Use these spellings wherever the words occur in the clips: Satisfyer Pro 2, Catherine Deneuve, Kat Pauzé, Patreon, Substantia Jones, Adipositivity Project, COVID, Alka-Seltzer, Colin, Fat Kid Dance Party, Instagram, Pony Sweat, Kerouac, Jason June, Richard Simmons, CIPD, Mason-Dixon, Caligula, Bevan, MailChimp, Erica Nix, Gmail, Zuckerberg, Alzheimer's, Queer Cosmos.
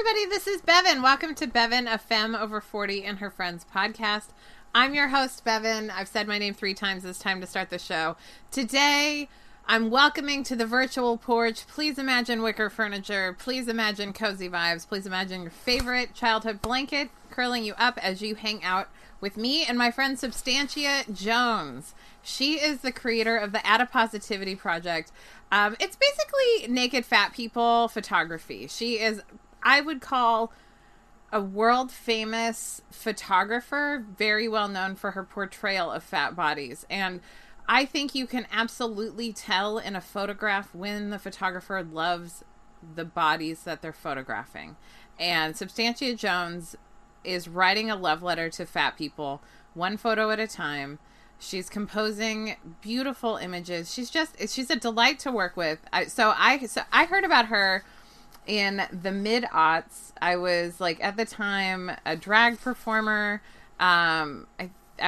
everybody, this is Bevan. Welcome to Bevan, a femme over 40 and her friends podcast. I'm your host, Bevan. I've said my name 3 times. It's time to start the show. Today, I'm welcoming to the virtual porch. Please imagine wicker furniture. Please imagine cozy vibes. Please imagine your favorite childhood blanket curling you up as you hang out with me and my friend Substantia Jones. She is the creator of the Adipositivity Project. It's basically naked fat people photography. She is, I would call, a world-famous photographer, very well-known for her portrayal of fat bodies. And I think you can absolutely tell in a photograph when the photographer loves the bodies that they're photographing. And Substantia Jones is writing a love letter to fat people, 1 photo at a time. She's composing beautiful images. She's a delight to work with. So I heard about her in the mid-aughts. I was, like, at the time, a drag performer. I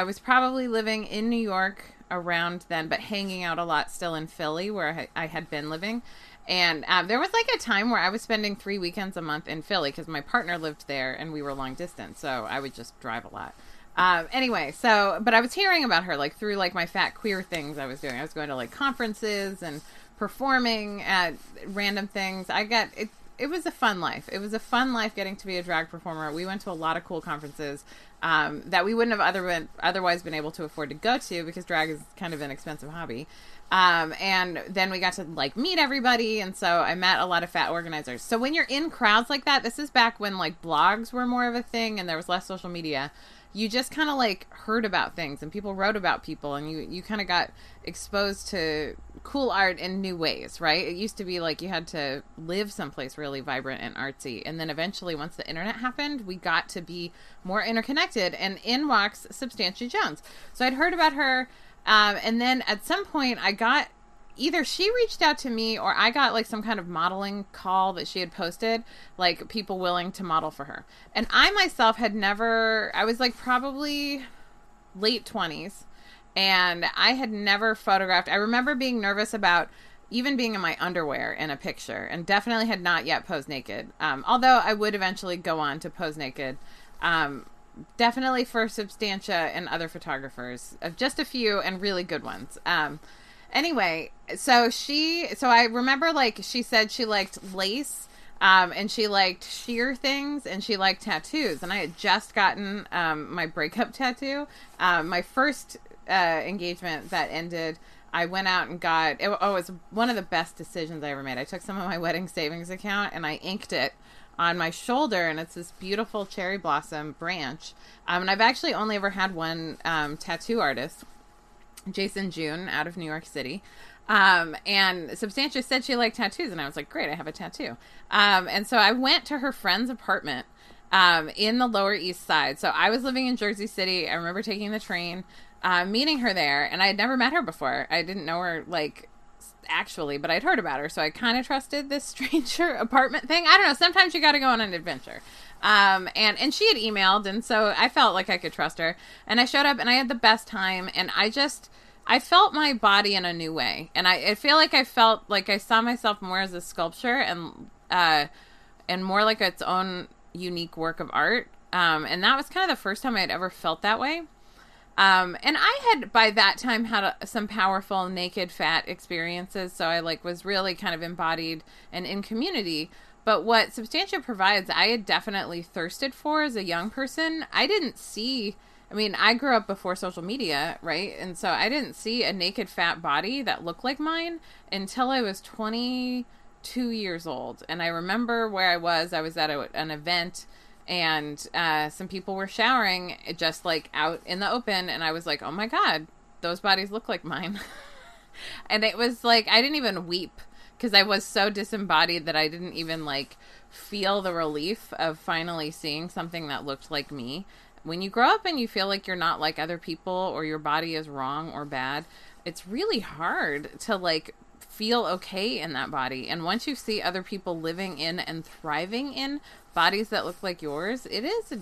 was probably living in New York around then, but hanging out a lot still in Philly, where I had been living. And there was, like, a time where I was spending 3 weekends a month in Philly because my partner lived there and we were long distance. So I would just drive a lot. Anyway, so, but I was hearing about her, like, through, like, my fat queer things I was doing. I was going to, like, conferences and performing at random things. I got, it was a fun life. It was a fun life getting to be a drag performer. We went to a lot of cool conferences, that we wouldn't have otherwise been able to afford to go to because drag is kind of an expensive hobby. And then we got to, like, meet everybody. And so I met a lot of fat organizers. So when you're in crowds like that, this is back when, like, blogs were more of a thing and there was less social media. You just kind of, like, heard about things and people wrote about people and you kind of got exposed to cool art in new ways, right? It used to be like you had to live someplace really vibrant and artsy. And then eventually, once the internet happened, we got to be more interconnected, and in walks Substantia Jones. So I'd heard about her. And then at some point either she reached out to me or I got, like, some kind of modeling call that she had posted, like, people willing to model for her. And I myself had never, I was, like, probably late 20s, and I had never photographed. I remember being nervous about even being in my underwear in a picture, and definitely had not yet posed naked. Although I would eventually go on to pose naked, definitely for Substantia and other photographers, just a few and really good ones. Anyway, so I remember, like, she said she liked lace, and she liked sheer things, and she liked tattoos. And I had just gotten my breakup tattoo. My first engagement that ended, I went out and got, it was one of the best decisions I ever made. I took some of my wedding savings account and I inked it on my shoulder, and it's this beautiful cherry blossom branch. And I've actually only ever had one tattoo artist, Jason June, out of New York City. And Substantia said she liked tattoos, and I was like, great, I have a tattoo. And so I went to her friend's apartment in the Lower East Side. So I was living in Jersey City. I remember taking the train, meeting her there, and I had never met her before. I didn't know her, like, actually, but I'd heard about her, so I kind of trusted this stranger apartment thing. I don't know, sometimes you got to go on an adventure. And she had emailed, and so I felt like I could trust her, and I showed up and I had the best time, and I felt my body in a new way. And I feel like I felt like I saw myself more as a sculpture and more like its own unique work of art. And that was kind of the first time I had ever felt that way. And I had, by that time, had some powerful naked fat experiences. So I, like, was really kind of embodied and in community. But what Substantia provides, I had definitely thirsted for as a young person. I grew up before social media, right? And so I didn't see a naked fat body that looked like mine until I was 22 years old. And I remember where I was. I was at an event, and some people were showering just, like, out in the open. And I was like, oh my God, those bodies look like mine. And it was like, I didn't even weep, because I was so disembodied that I didn't even, like, feel the relief of finally seeing something that looked like me. When you grow up and you feel like you're not like other people, or your body is wrong or bad, it's really hard to, like, feel okay in that body. And once you see other people living in and thriving in bodies that look like yours, it is a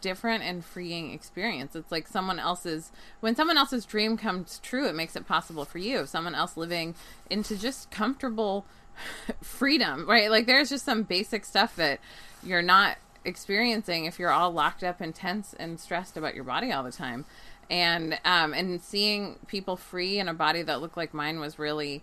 different and freeing experience. It's like when someone else's dream comes true, it makes it possible for you. Someone else living into just comfortable freedom, right? Like, there's just some basic stuff that you're not experiencing if you're all locked up and tense and stressed about your body all the time. And seeing people free in a body that looked like mine was really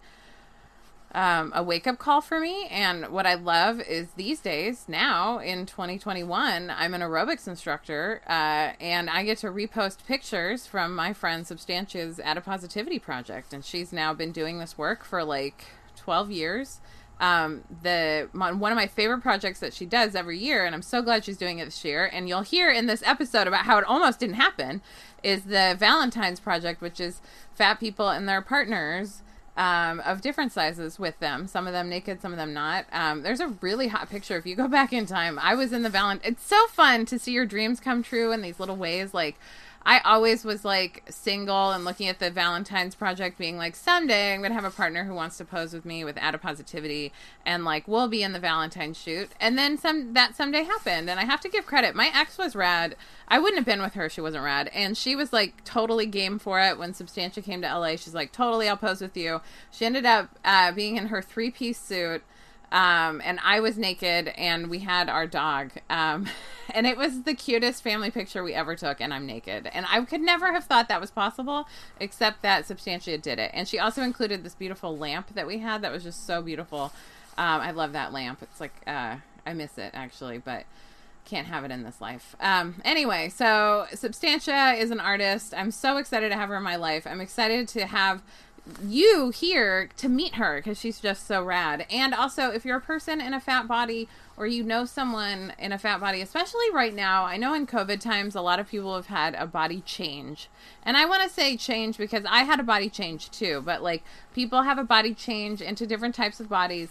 a wake-up call for me. And what I love is these days, now in 2021, I'm an aerobics instructor, and I get to repost pictures from my friend Substantia's Adipositivity Project. And she's now been doing this work for like 12 years. One of my favorite projects that she does every year, and I'm so glad she's doing it this year, and you'll hear in this episode about how it almost didn't happen, is the Valentine's Project, which is fat people and their partners of different sizes with them, some of them naked, some of them not. There's a really hot picture. If you go back in time, I was in the it's so fun to see your dreams come true in these little ways. Like, I always was like single and looking at the Valentine's Project being like, someday I'm going to have a partner who wants to pose with me with adipositivity, and like, we'll be in the Valentine shoot. And then that someday happened. And I have to give credit. My ex was rad. I wouldn't have been with her if she wasn't rad. And she was like totally game for it. When Substantia came to LA, she's like, totally, I'll pose with you. She ended up being in her 3-piece suit. And I was naked, and we had our dog, and it was the cutest family picture we ever took, and I'm naked. And I could never have thought that was possible, except that Substantia did it. And she also included this beautiful lamp that we had that was just so beautiful. I love that lamp. It's like, I miss it actually, but can't have it in this life. Anyway, so Substantia is an artist. I'm so excited to have her in my life. I'm excited to have you here to meet her, because she's just so rad. And also, if you're a person in a fat body, or you know someone in a fat body, especially right now, I know in COVID times a lot of people have had a body change, and I want to say change because I had a body change too, but like, people have a body change into different types of bodies.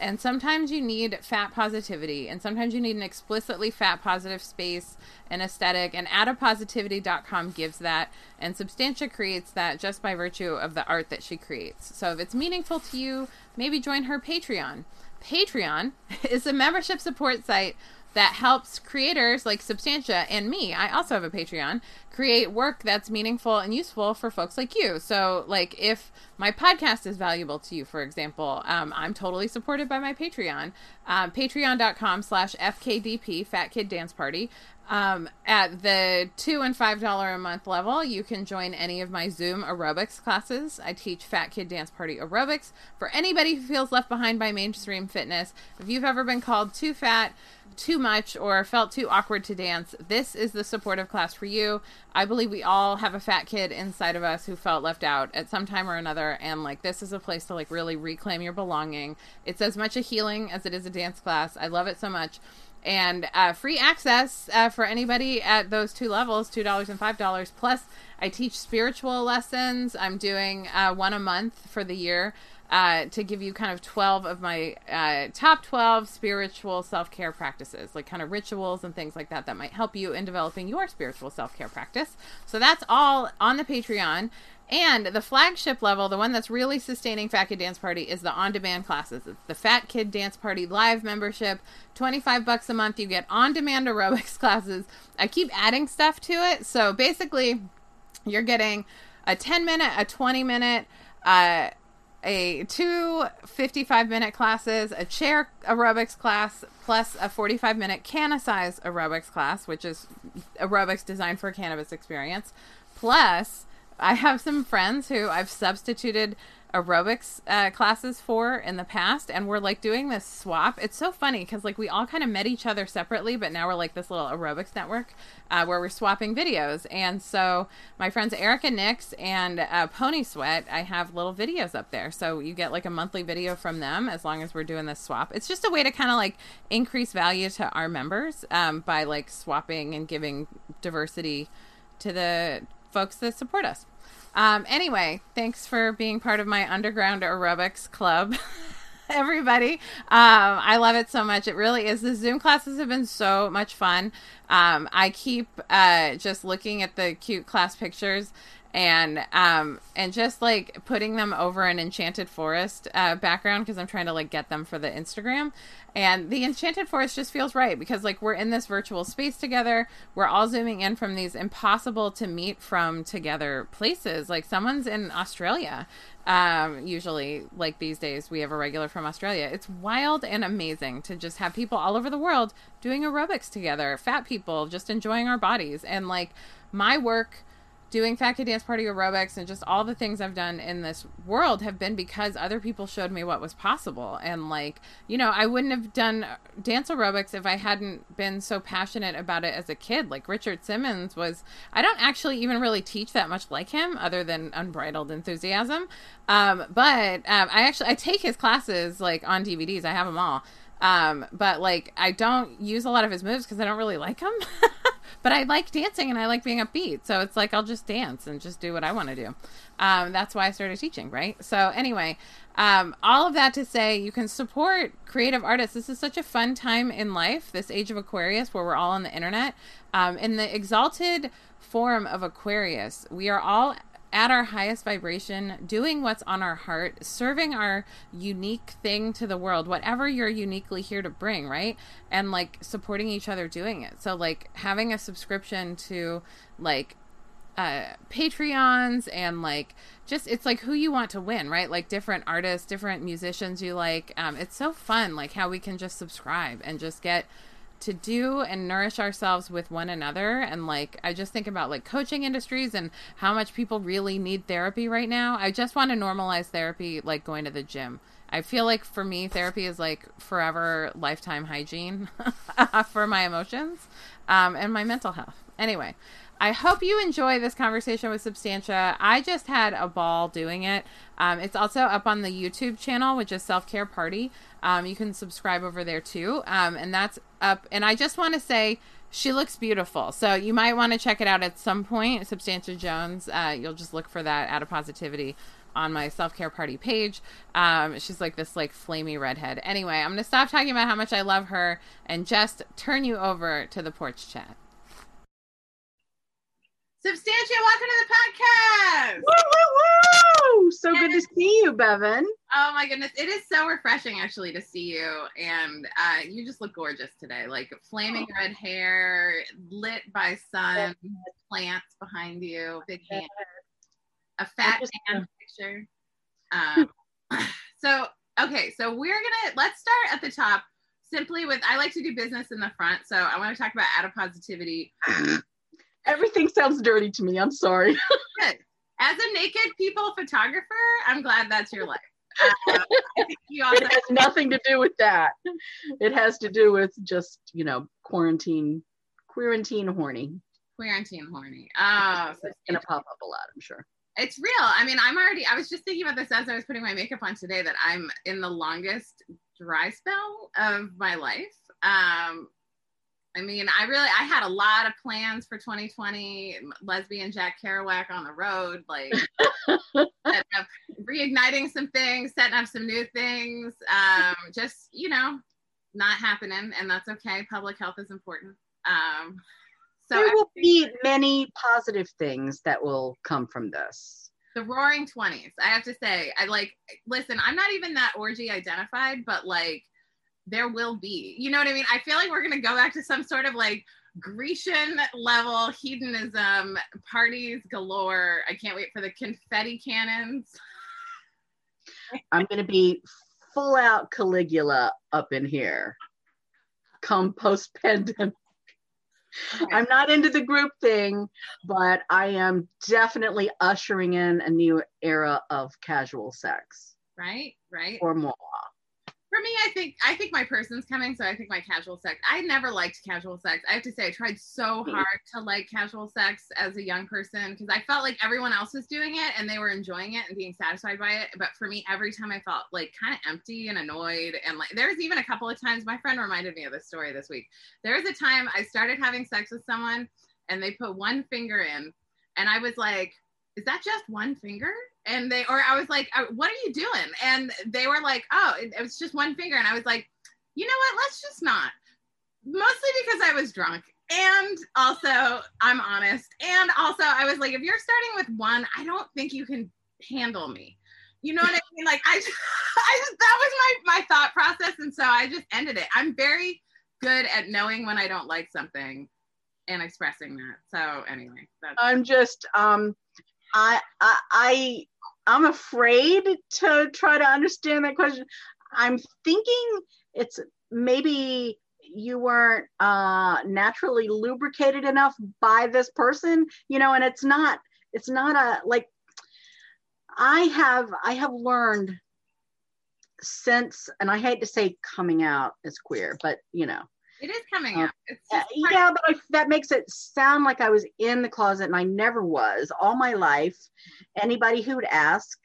And sometimes you need fat positivity, and sometimes you need an explicitly fat positive space and aesthetic, and adipositivity.com gives that, and Substantia creates that just by virtue of the art that she creates. So if it's meaningful to you, maybe join her Patreon. Patreon is a membership support site that helps creators like Substantia and me, I also have a Patreon, create work that's meaningful and useful for folks like you. So like, if my podcast is valuable to you, for example, I'm totally supported by my Patreon, patreon.com/FKDP, Fat Kid Dance Party. At the $2 and $5 a month level, you can join any of my Zoom aerobics classes. I teach Fat Kid Dance Party aerobics for anybody who feels left behind by mainstream fitness. If you've ever been called too fat, too much, or felt too awkward to dance, this is the supportive class for you. I believe we all have a fat kid inside of us who felt left out at some time or another, and like, this is a place to like really reclaim your belonging. It's as much a healing as it is a dance class. I love it so much. And free access for anybody at those two levels, $2 and $5. Plus, I teach spiritual lessons. I'm doing one a month for the year to give you kind of 12 of my top 12 spiritual self-care practices, like kind of rituals and things like that that might help you in developing your spiritual self-care practice. So that's all on the Patreon. And the flagship level, the one that's really sustaining Fat Kid Dance Party, is the on-demand classes. It's the Fat Kid Dance Party live membership. $25 a month, you get on-demand aerobics classes. I keep adding stuff to it. So basically, you're getting a 10-minute, a 20-minute, a 2 55-minute classes, a chair aerobics class, plus a 45-minute cannabis aerobics class, which is aerobics designed for a cannabis experience. Plus, I have some friends who I've substituted aerobics classes for in the past, and we're like doing this swap. It's so funny because like, we all kind of met each other separately, but now we're like this little aerobics network where we're swapping videos. And so my friends Erica Nix and Pony Sweat, I have little videos up there, so you get like a monthly video from them as long as we're doing this swap. It's just a way to kind of like increase value to our members by like swapping and giving diversity to the folks that support us. Anyway, thanks for being part of my underground aerobics club, everybody. I love it so much. It really is. The Zoom classes have been so much fun. I keep just looking at the cute class pictures And just like putting them over an Enchanted Forest background, because I'm trying to like get them for the Instagram. And the Enchanted Forest just feels right, because like we're in this virtual space together. We're all zooming in from these impossible to meet from together places. Like someone's in Australia. Usually like these days we have a regular from Australia. It's wild and amazing to just have people all over the world doing aerobics together, fat people just enjoying our bodies. And like my work doing Fat Kid Dance Party aerobics and just all the things I've done in this world have been because other people showed me what was possible. And like, you know, I wouldn't have done dance aerobics if I hadn't been so passionate about it as a kid. Like Richard Simmons was, I don't actually even really teach that much like him other than Unbridled Enthusiasm. I take his classes like on DVDs. I have them all. But like, I don't use a lot of his moves because I don't really like them, but I like dancing and I like being upbeat. So it's like, I'll just dance and just do what I want to do. That's why I started teaching, right? So anyway, all of that to say, you can support creative artists. This is such a fun time in life, this age of Aquarius where we're all on the internet, in the exalted form of Aquarius. We are all at our highest vibration, doing what's on our heart, serving our unique thing to the world, whatever you're uniquely here to bring, right? And like supporting each other doing it. So like having a subscription to like Patreons and like just, it's like who you want to win, right? Like different artists, different musicians you like. It's so fun, like how we can just subscribe and just get to do and nourish ourselves with one another. And like, I just think about like coaching industries and how much people really need therapy right now. I just want to normalize therapy, like going to the gym. I feel like for me, therapy is like forever, lifetime hygiene for my emotions and my mental health. Anyway, I hope you enjoy this conversation with Substantia. I just had a ball doing it. It's also up on the YouTube channel, which is Self Care Party. You can subscribe over there too. And that's up. And I just want to say she looks beautiful. So you might want to check it out at some point. Substantia Jones. You'll just look for that Adipositivity on my Self Care Party page. She's like this like flamey redhead. Anyway, I'm going to stop talking about how much I love her and just turn you over to the porch chat. Substantia, welcome to the podcast. Woo, woo, woo. So good to see you, Bevan. Oh my goodness. It is so refreshing actually to see you. And you just look gorgeous today. Like flaming red hair, lit by sun, plants behind you, big hand, a fat hand picture. So let's start at the top simply with, I like to do business in the front. So I want to talk about adipositivity. Everything sounds dirty to me. I'm sorry. Good. As a naked people photographer, I'm glad that's your life. I think you also it has nothing to do with that. It has to do with just, you know, quarantine horny. Oh, so it's going to pop up a lot, I'm sure. It's real. I mean, I was just thinking about this as I was putting my makeup on today, that I'm in the longest dry spell of my life. I had a lot of plans for 2020, lesbian Jack Kerouac on the road, like reigniting some things, setting up some new things, just, you know, not happening. And that's okay. Public health is important. So there will be many positive things that will come from this. The roaring 20s. I have to say, I'm not even that orgy identified, but like, there will be, you know what I mean? I feel like we're going to go back to some sort of like Grecian level hedonism, parties galore. I can't wait for the confetti cannons. I'm going to be full out Caligula up in here. Come post pandemic. Okay. I'm not into the group thing, but I am definitely ushering in a new era of casual sex. Right. Or more. For me, I think my person's coming, so I think my casual sex. I never liked casual sex. I have to say, I tried so hard to like casual sex as a young person because I felt like everyone else was doing it and they were enjoying it and being satisfied by it. But for me, every time I felt like kind of empty and annoyed, and like there's even a couple of times, my friend reminded me of this story this week. There was a time I started having sex with someone and they put one finger in, and I was like, "Is that just one finger?" I was like, "What are you doing?" And they were like, "Oh, it was just one finger." And I was like, "You know what? Let's just not." Mostly because I was drunk. And also, I'm honest. And also, I was like, if you're starting with one, I don't think you can handle me. You know what I mean? Like, I just that was my thought process. And so I just ended it. I'm very good at knowing when I don't like something and expressing that. So anyway, that's I'm just, I'm afraid to try to understand that question. I'm thinking it's maybe you weren't naturally lubricated enough by this person, you know, and it's not a, like, I have learned since, and I hate to say coming out as queer, but you know. It is coming out. Yeah, but that makes it sound like I was in the closet, and I never was. All my life, anybody who would ask,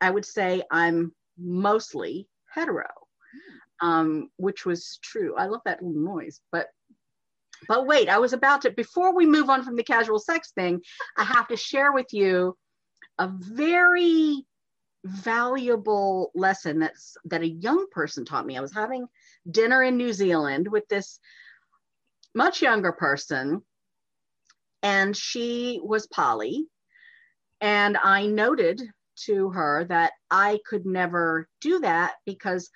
I would say I'm mostly hetero, which was true. I love that little noise, but wait, I was about to, before we move on from the casual sex thing, I have to share with you a very valuable lesson that a young person taught me. I was having dinner in New Zealand with this much younger person, and she was poly, and I noted to her that I could never do that because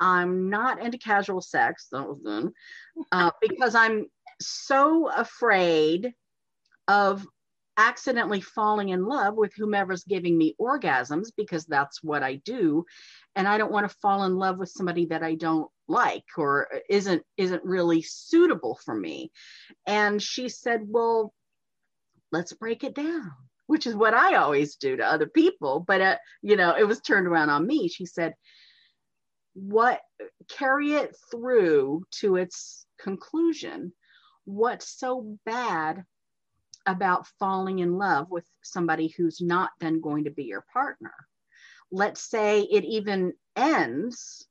I'm not into casual sex, because I'm so afraid of accidentally falling in love with whomever's giving me orgasms, because that's what I do, and I don't want to fall in love with somebody that I don't like or isn't really suitable for me. And she said, well, let's break it down, which is what I always do to other people, but you know, it was turned around on me. She said, carry it through to its conclusion. What's so bad about falling in love with somebody who's not then going to be your partner? Let's say it even ends,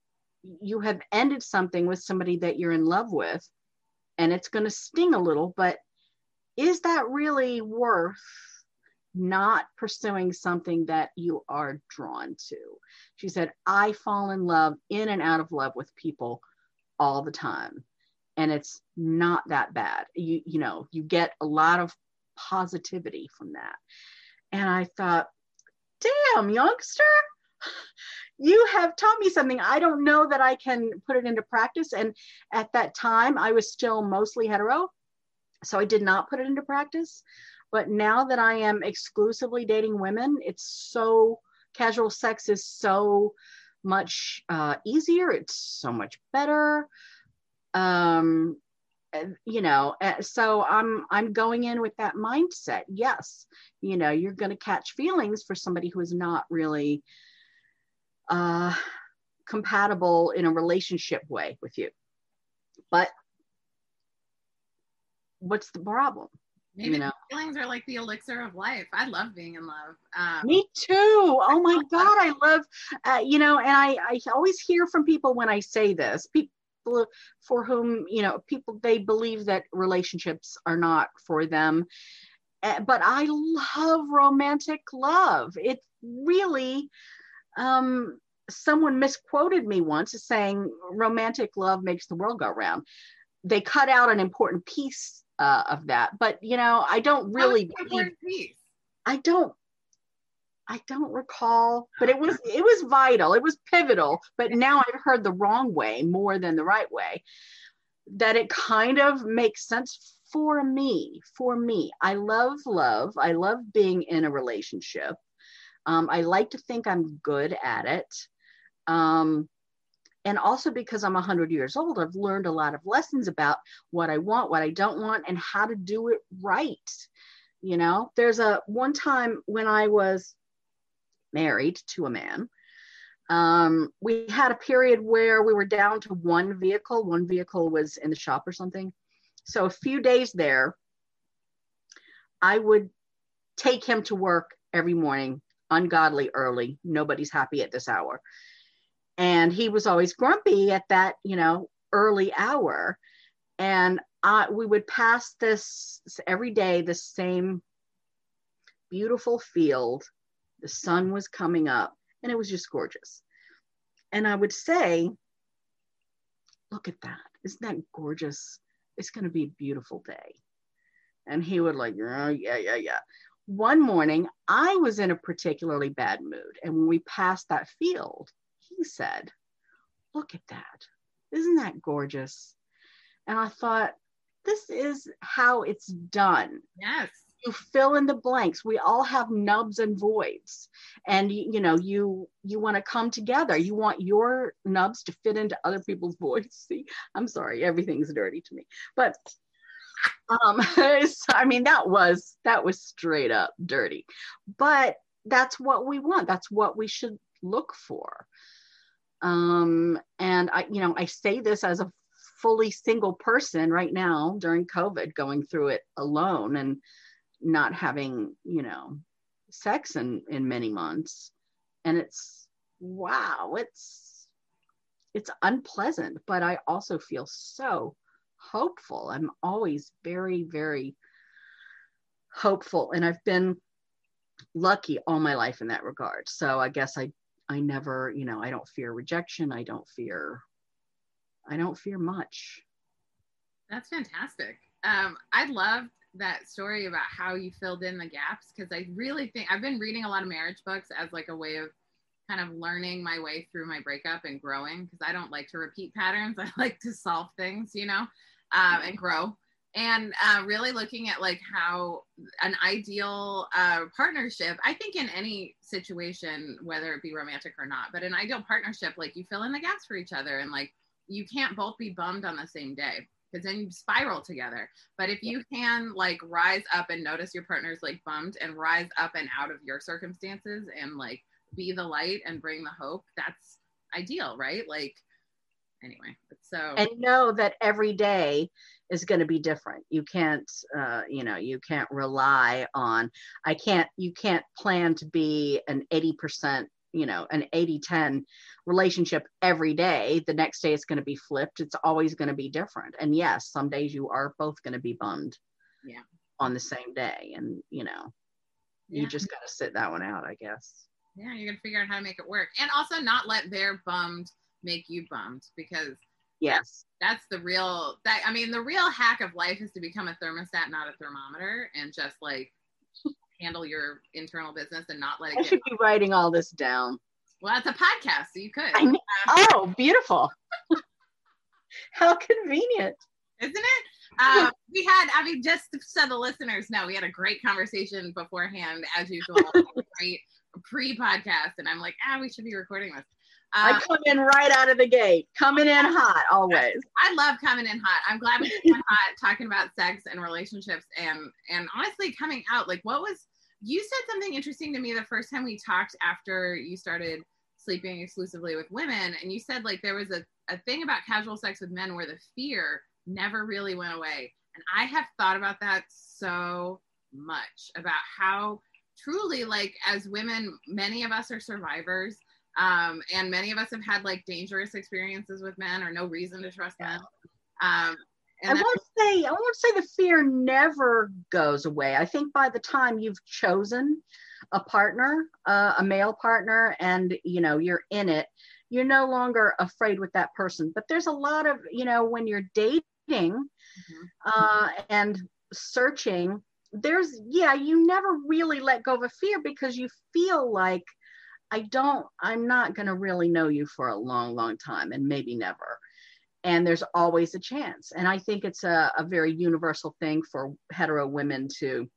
you have ended something with somebody that you're in love with, and it's going to sting a little, but is that really worth not pursuing something that you are drawn to? She said, I fall in love, in and out of love with people all the time, and it's not that bad. You know, you get a lot of positivity from that. And I thought, damn, youngster, you have taught me something. I don't know that I can put it into practice. And at that time, I was still mostly hetero, so I did not put it into practice. But now that I am exclusively dating women, it's so, casual sex is so much easier. It's so much better. You know, so I'm going in with that mindset. Yes, you know, you're going to catch feelings for somebody who is not really compatible in a relationship way with you. But what's the problem? Maybe, you know, feelings are like the elixir of life. I love being in love. Me too. Oh my God, I love, you know, and I always hear from people when I say this, people for whom, you know, people, they believe that relationships are not for them. But I love romantic love. It really, someone misquoted me once as saying romantic love makes the world go round. They cut out an important piece of that, but you know, I don't really believe, I don't recall, but it was vital, it was pivotal. But now I've heard the wrong way more than the right way, that it kind of makes sense for me. I love love. I love being in a relationship. I like to think I'm good at it. And also because I'm 100 years old, I've learned a lot of lessons about what I want, what I don't want, and how to do it right. You know, there's one time when I was married to a man, we had a period where we were down to one vehicle. One vehicle was in the shop or something. So a few days there, I would take him to work every morning, ungodly early. Nobody's happy at this hour. And he was always grumpy at that, you know, early hour. And we would pass this every day, the same beautiful field. The sun was coming up and it was just gorgeous. And I would say, look at that. Isn't that gorgeous? it's going to be a beautiful day. And he would like, oh, yeah, yeah, yeah. One morning, I was in a particularly bad mood. And when we passed that field, he said, look at that. Isn't that gorgeous? And I thought, this is how it's done. Yes. You fill in the blanks. We all have nubs and voids. And you know, you want to come together. You want your nubs to fit into other people's voids. See, I'm sorry, everything's dirty to me. But I mean, that was straight up dirty. But that's what we want. That's what we should look for. And I say this as a fully single person right now during COVID, going through it alone and not having, sex in many months. And it's, wow, it's unpleasant, but I also feel so hopeful. I'm always very, very hopeful. And I've been lucky all my life in that regard. So I guess I never, I don't fear rejection. I don't fear much. That's fantastic. I love that story about how you filled in the gaps, because I really think I've been reading a lot of marriage books as like a way of kind of learning my way through my breakup and growing, because I don't like to repeat patterns. I like to solve things, and grow. And really looking at like how an ideal partnership, I think in any situation, whether it be romantic or not, but an ideal partnership, like you fill in the gaps for each other, and like you can't both be bummed on the same day, because then you spiral together. But if you can like rise up and notice your partner's like bummed and rise up and out of your circumstances and like be the light and bring the hope, that's ideal, right? Like, anyway, so. And know that every day is going to be different. You can't, you can't rely on, you can't plan to be an 80%, an 80-10 relationship every day. The next day it's going to be flipped. It's always going to be different. And yes, some days you are both going to be bummed on the same day. And, you just got to sit that one out, I guess. Yeah, you're going to figure out how to make it work. And also not let their bummed make you bummed, because yes, that's the real, the real hack of life is to become a thermostat, not a thermometer, and just like handle your internal business and not let it. I should be writing all this down. Well, it's a podcast, so you could. Oh, beautiful. How convenient. Isn't it? We had, just so the listeners know, we had a great conversation beforehand, as usual, right? Pre-podcast, and I'm like, we should be recording this. I come in right out of the gate, coming in hot always. I love coming in hot. I'm glad we came in hot, talking about sex and relationships, and honestly coming out. Like, you said something interesting to me the first time we talked after you started sleeping exclusively with women, and you said like there was a thing about casual sex with men where the fear never really went away. And I have thought about that so much, about how truly, like, as women, many of us are survivors. And many of us have had like dangerous experiences with men or no reason to trust men. I won't say the fear never goes away. I think by the time you've chosen a partner, a male partner, and you're in it, you're no longer afraid with that person. But there's a lot of, when you're dating and searching, there's, you never really let go of a fear, because you feel like, I'm not going to really know you for a long, long time, and maybe never. And there's always a chance. And I think it's a very universal thing for hetero women to,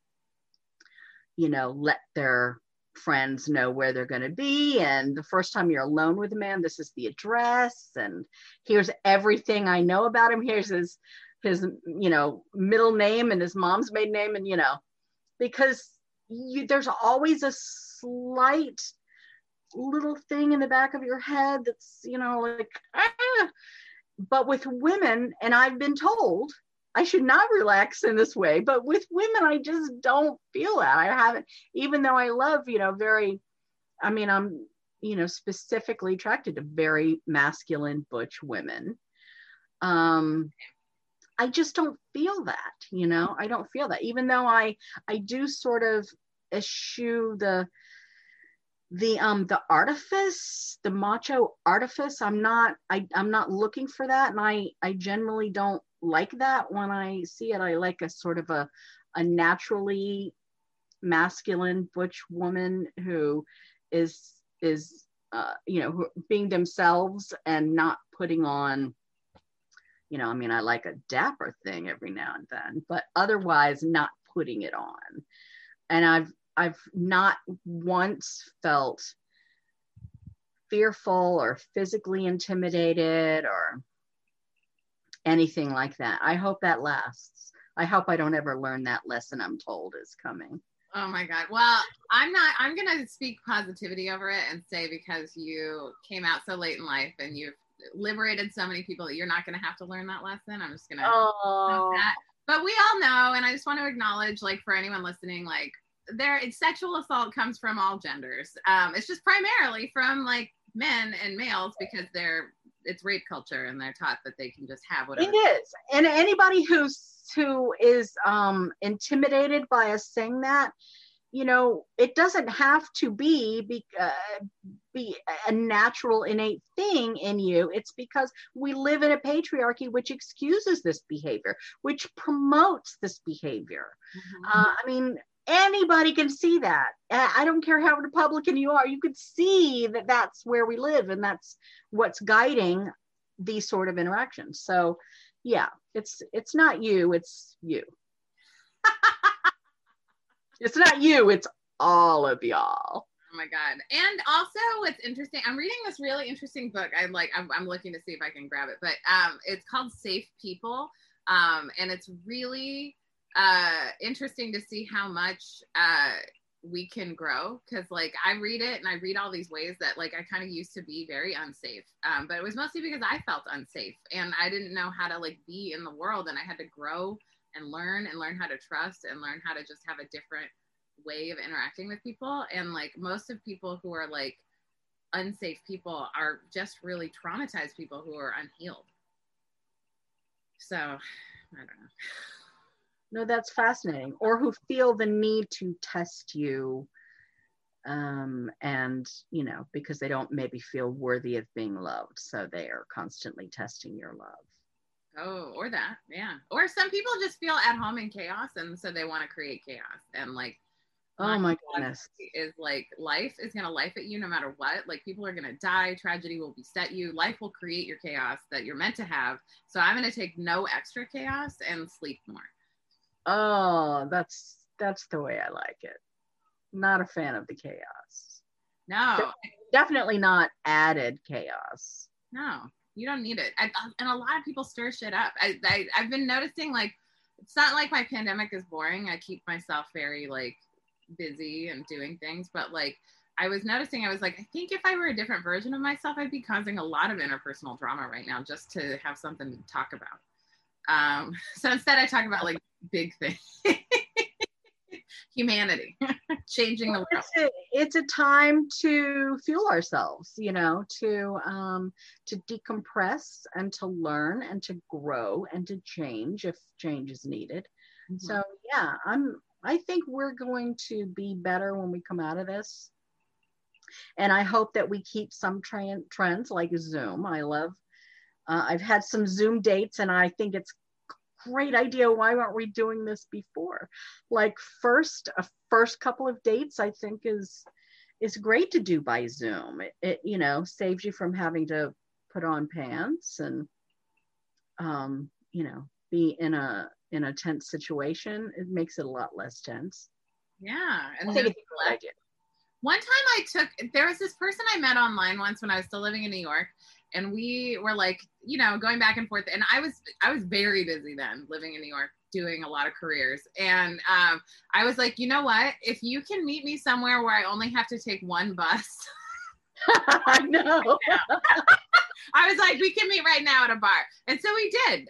let their friends know where they're going to be. And the first time you're alone with a man, this is the address, and here's everything I know about him. Here's his middle name and his mom's maiden name. And, because there's always a slight little thing in the back of your head that's but with women, and I've been told I should not relax in this way, but with women I just don't feel that. I haven't, even though I love I'm specifically attracted to very masculine butch women, I just don't feel that, I don't feel that, even though I do sort of eschew the artifice, the macho artifice. I'm not looking for that, and I generally don't like that when I see it. I like a sort of a naturally masculine butch woman who is you know, who, being themselves and not putting on, you know, I mean, I like a dapper thing every now and then, but otherwise not putting it on. And I've not once felt fearful or physically intimidated or anything like that. I hope that lasts. I hope I don't ever learn that lesson I'm told is coming. Oh my God. Well, I'm going to speak positivity over it and say, because you came out so late in life and you've liberated so many people, that you're not going to have to learn that lesson. I'm just going to know that. But we all know, and I just want to acknowledge, like, for anyone listening, like, sexual assault comes from all genders. It's just primarily from, like, men and males, because it's rape culture and they're taught that they can just have whatever. It is. And anybody who is intimidated by us saying that, you know, it doesn't have to be a natural, innate thing in you. It's because we live in a patriarchy which excuses this behavior, which promotes this behavior. Mm-hmm. I mean, anybody can see that. I don't care how Republican you are, you could see that that's where we live and that's what's guiding these sort of interactions. So yeah, it's not you, it's you. It's not you, it's all of y'all. Oh my God. And also what's interesting, I'm reading this really interesting book. I'm looking to see if I can grab it, but it's called Safe People. And it's really interesting to see how much we can grow, because like I read it and I read all these ways that like I kind of used to be very unsafe, but it was mostly because I felt unsafe and I didn't know how to like be in the world, and I had to grow and learn how to trust and learn how to just have a different way of interacting with people. And like most of people who are like unsafe people are just really traumatized people who are unhealed. So I don't know. No, that's fascinating. Or who feel the need to test you, and you know, because they don't maybe feel worthy of being loved, so they are constantly testing your love. Oh, or that, yeah. Or some people just feel at home in chaos, and so they want to create chaos. And like, oh my goodness, is like life is gonna life at you no matter what. Like people are gonna die, tragedy will beset you, life will create your chaos that you're meant to have. So I'm gonna take no extra chaos and sleep more. Oh, that's the way I like it. Not a fan of the chaos. No. Definitely not added chaos. No, you don't need it. And a lot of people stir shit up. I've been noticing, like, it's not like my pandemic is boring. I keep myself very, like, busy and doing things. But, like, I was noticing, I was like, I think if I were a different version of myself, I'd be causing a lot of interpersonal drama right now just to have something to talk about. So instead I talk about, like, big thing. Humanity. Changing the world. It's a time to fuel ourselves, you know, to decompress and to learn and to grow and to change if change is needed. Mm-hmm. So yeah, I think we're going to be better when we come out of this. And I hope that we keep some trends like Zoom. I love I've had some Zoom dates, and I think it's great idea. Why aren't we doing this before? Like first couple of dates, I think is great to do by Zoom. It you know, saves you from having to put on pants and you know, be in a tense situation. It makes it a lot less tense. Yeah, and I think it's a good idea. One time there was this person I met online once when I was still living in New York. And we were like, you know, going back and forth. And I was very busy then, living in New York, doing a lot of careers. And I was like, you know what? If you can meet me somewhere where I only have to take one bus. I know. I was like, we can meet right now at a bar. And so we did.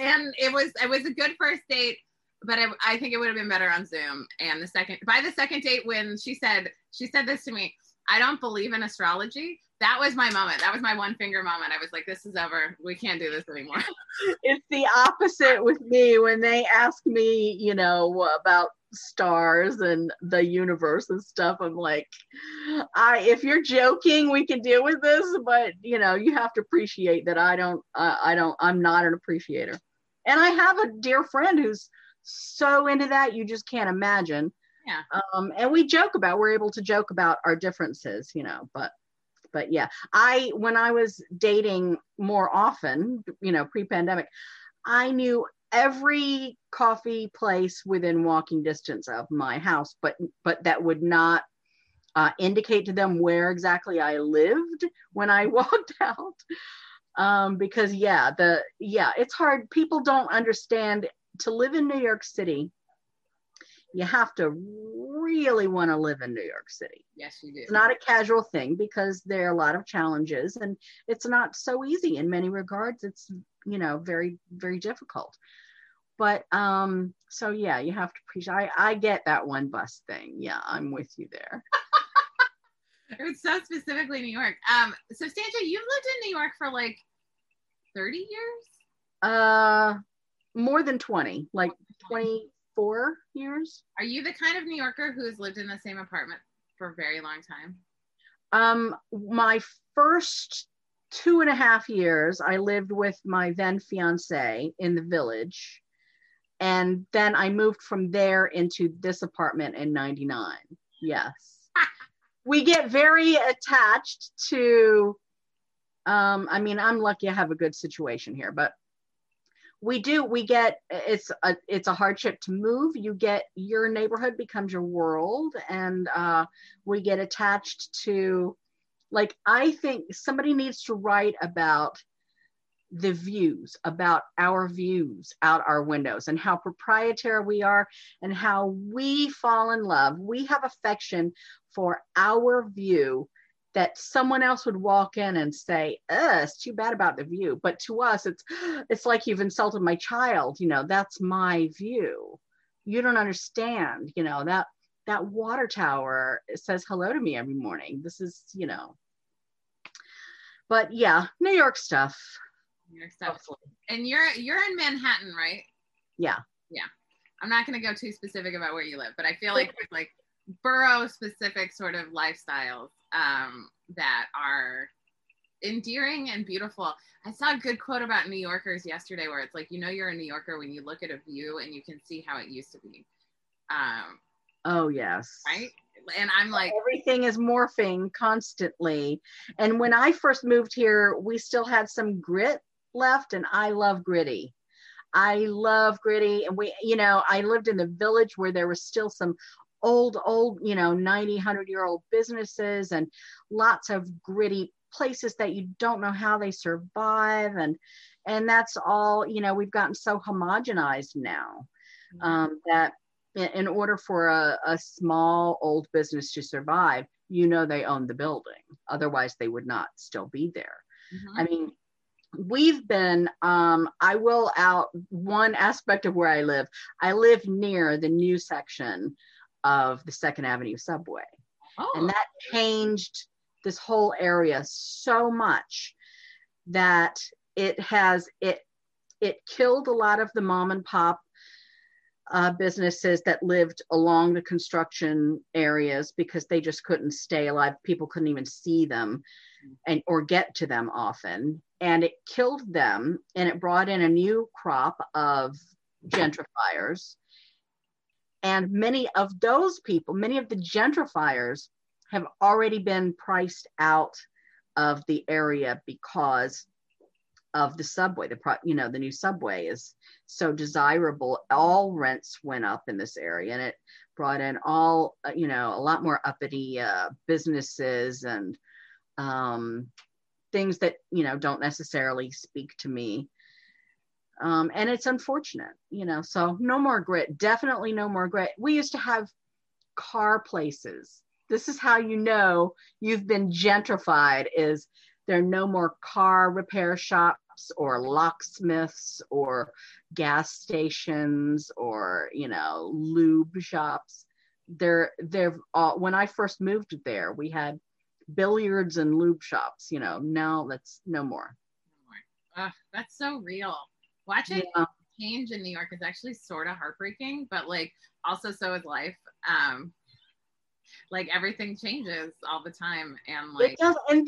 And it was a good first date. But I think it would have been better on Zoom. And by the second date, when she said this to me, I don't believe in astrology. That was my moment. That was my one finger moment. I was like, this is over. We can't do this anymore. It's the opposite with me. When they ask me, you know, about stars and the universe and stuff, I'm like, if you're joking, we can deal with this, but you know, you have to appreciate that I'm not an appreciator. And I have a dear friend who's so into that, you just can't imagine. Yeah. And we joke about, we're able to joke about our differences, you know, but yeah, when I was dating more often, you know, pre-pandemic, I knew every coffee place within walking distance of my house, but that would not indicate to them where exactly I lived when I walked out. Because it's hard. People don't understand, to live in New York City, you have to really want to live in New York City. Yes, you do. It's not a casual thing, because there are a lot of challenges, and it's not so easy in many regards. It's, you know, very, very difficult. But so yeah, you have to appreciate. I get that one bus thing. Yeah, I'm with you there. It was so specifically New York. Substantia, you've lived in New York for like 30 years? More than 20, like 24 years. Are you the kind of New Yorker who has lived in the same apartment for a very long time? My first 2.5 years, I lived with my then fiance in the Village. And then I moved from there into this apartment in 99. Yes. We get very attached to, I mean, I'm lucky I have a good situation here, but it's a hardship to move. You get, your neighborhood becomes your world, and we get attached to, like, I think somebody needs to write about the views, about our views out our windows, and how proprietary we are, and how we fall in love. We have affection for our view that someone else would walk in and say, it's too bad about the view. But to us, it's like, you've insulted my child. You know, that's my view. You don't understand, you know, that water tower says hello to me every morning. This is, you know, but yeah, New York stuff. And you're in Manhattan, right? Yeah. I'm not going to go too specific about where you live, but I feel like there's like borough specific sort of lifestyles that are endearing and beautiful. I saw a good quote about New Yorkers yesterday, where it's like, you know, you're a New Yorker when you look at a view and you can see how it used to be. Oh yes. Right? And I'm like, everything is morphing constantly. And when I first moved here, we still had some grit left, and I love gritty. And we, you know, I lived in the Village, where there was still some old, you know, 90-100-year-old businesses, and lots of gritty places that you don't know how they survive. And that's all, you know, we've gotten so homogenized now, that in order for a small old business to survive, you know, they own the building. Otherwise, they would not still be there. Mm-hmm. I mean, we've been, I will out one aspect of where I live. I live near the new section of the Second Avenue subway. Oh. And that changed this whole area so much that it killed a lot of the mom and pop businesses that lived along the construction areas, because they just couldn't stay alive. People couldn't even see them or get to them often. And it killed them, and it brought in a new crop of gentrifiers. And many of those people, many of the gentrifiers, have already been priced out of the area because of the subway. The new subway is so desirable. All rents went up in this area, and it brought in all, you know, a lot more uppity businesses and things that, you know, don't necessarily speak to me. And it's unfortunate, you know, so no more grit, definitely no more grit. We used to have car places. This is how you know you've been gentrified, is there are no more car repair shops, or locksmiths, or gas stations, or, you know, lube shops. They're all, when I first moved there, we had billiards and lube shops, you know. Now that's no more. That's so real. Watching change in New York is actually sort of heartbreaking, but like also so is life. like everything changes all the time. And like, it does. And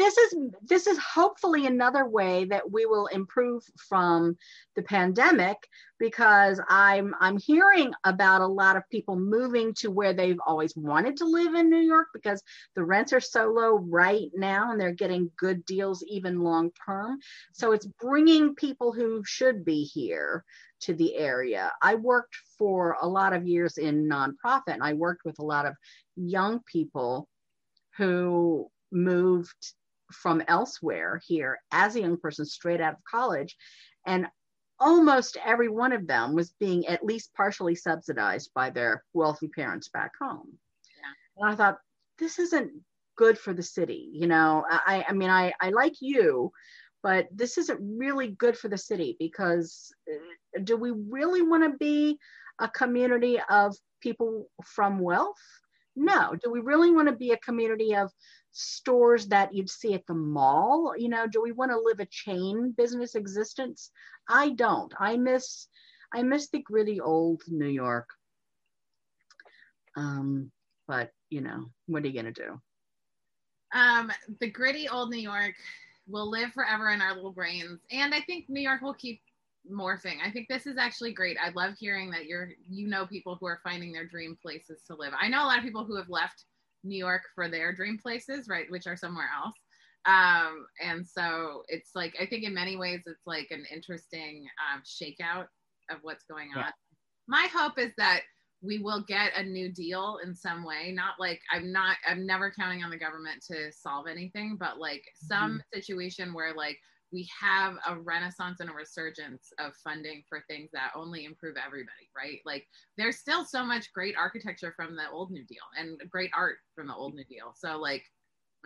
this is hopefully another way that we will improve from the pandemic, because I'm hearing about a lot of people moving to where they've always wanted to live in New York because the rents are so low right now and they're getting good deals even long term. So it's bringing people who should be here to the area. I worked for a lot of years in nonprofit, and I worked with a lot of young people who moved from elsewhere here as a young person straight out of college. And almost every one of them was being at least partially subsidized by their wealthy parents back home. Yeah. And I thought, this isn't good for the city. You know, I mean, I like you, but this isn't really good for the city, because do we really want to be a community of people from wealth? No. Do we really want to be a community of stores that you'd see at the mall? You know, do we want to live a chain business existence? I don't. I miss the gritty old New York. But you know, what are you gonna do? The gritty old New York will live forever in our little brains, and I think New York will keep morphing. I think this is actually great. I love hearing that people who are finding their dream places to live. I know a lot of people who have left New York for their dream places, right, which are somewhere else. And so it's like, I think in many ways it's like an interesting shakeout of what's going on. Yeah. My hope is that we will get a new deal in some way. I'm never counting on the government to solve anything, but like some situation where like we have a renaissance and a resurgence of funding for things that only improve everybody, right? Like there's still so much great architecture from the old New Deal and great art from the old New Deal. So like,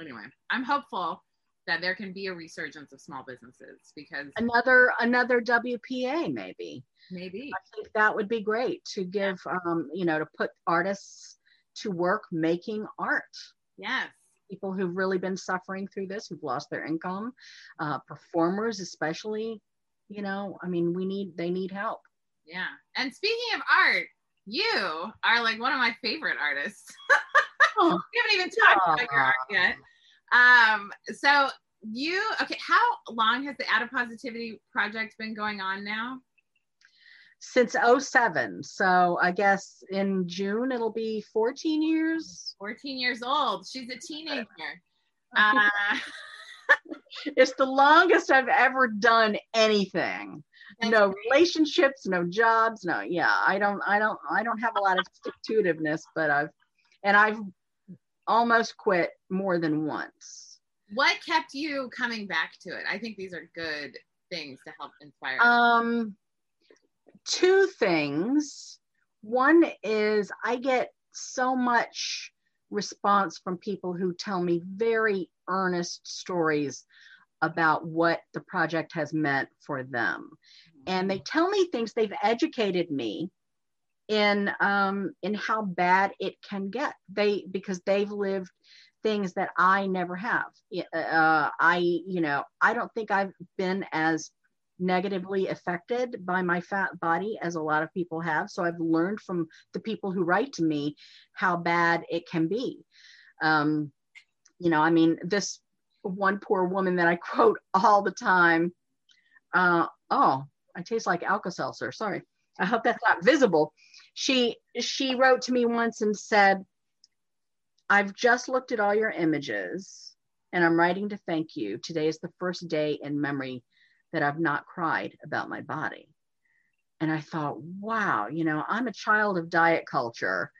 anyway, I'm hopeful that there can be a resurgence of small businesses, because another WPA maybe. I think that would be great to give, you know, to put artists to work making art. Yes. People who've really been suffering through this, who've lost their income, performers especially, you know, I mean, they need help. Yeah. And speaking of art, you are like one of my favorite artists. Oh, we haven't even talked about your art yet. So how long has the Adipositivity Project been going on now? Since 2007, so I guess in June it'll be 14 years. 14 years old. She's a teenager. It's the longest I've ever done anything. No great. Relationships, no jobs, no. Yeah, I don't have a lot of stick-to-itiveness, but I've almost quit more than once. What kept you coming back to it? I think these are good things to help inspire. Two things. One is I get so much response from people who tell me very earnest stories about what the project has meant for them. And they tell me things. They've educated me in how bad it can get. Because they've lived things that I never have. I don't think I've been as negatively affected by my fat body as a lot of people have. So I've learned from the people who write to me how bad it can be. You know, I mean, this one poor woman that I quote all the time, I taste like Alka-Seltzer, sorry. I hope that's not visible. She wrote to me once and said, I've just looked at all your images and I'm writing to thank you. Today is the first day in memory that I've not cried about my body. And I thought, wow, you know, I'm a child of diet culture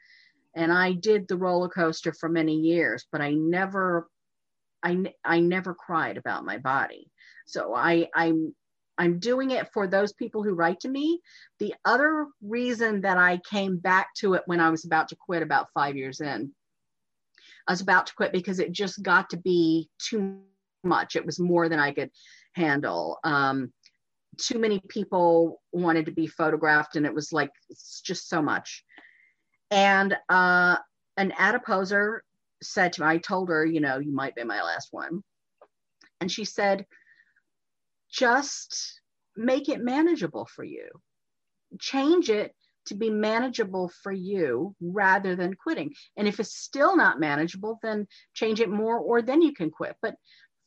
and I did the roller coaster for many years, but I never cried about my body. So I'm doing it for those people who write to me. The other reason that I came back to it when I was about to quit about 5 years in, I was about to quit because it just got to be too much. It was more than I could handle. Too many people wanted to be photographed, and it was like, it's just so much. And an adiposer said to me, I told her, you know, you might be my last one. And she said, just make it manageable for you. Change it to be manageable for you rather than quitting. And if it's still not manageable, then change it more, or then you can quit. But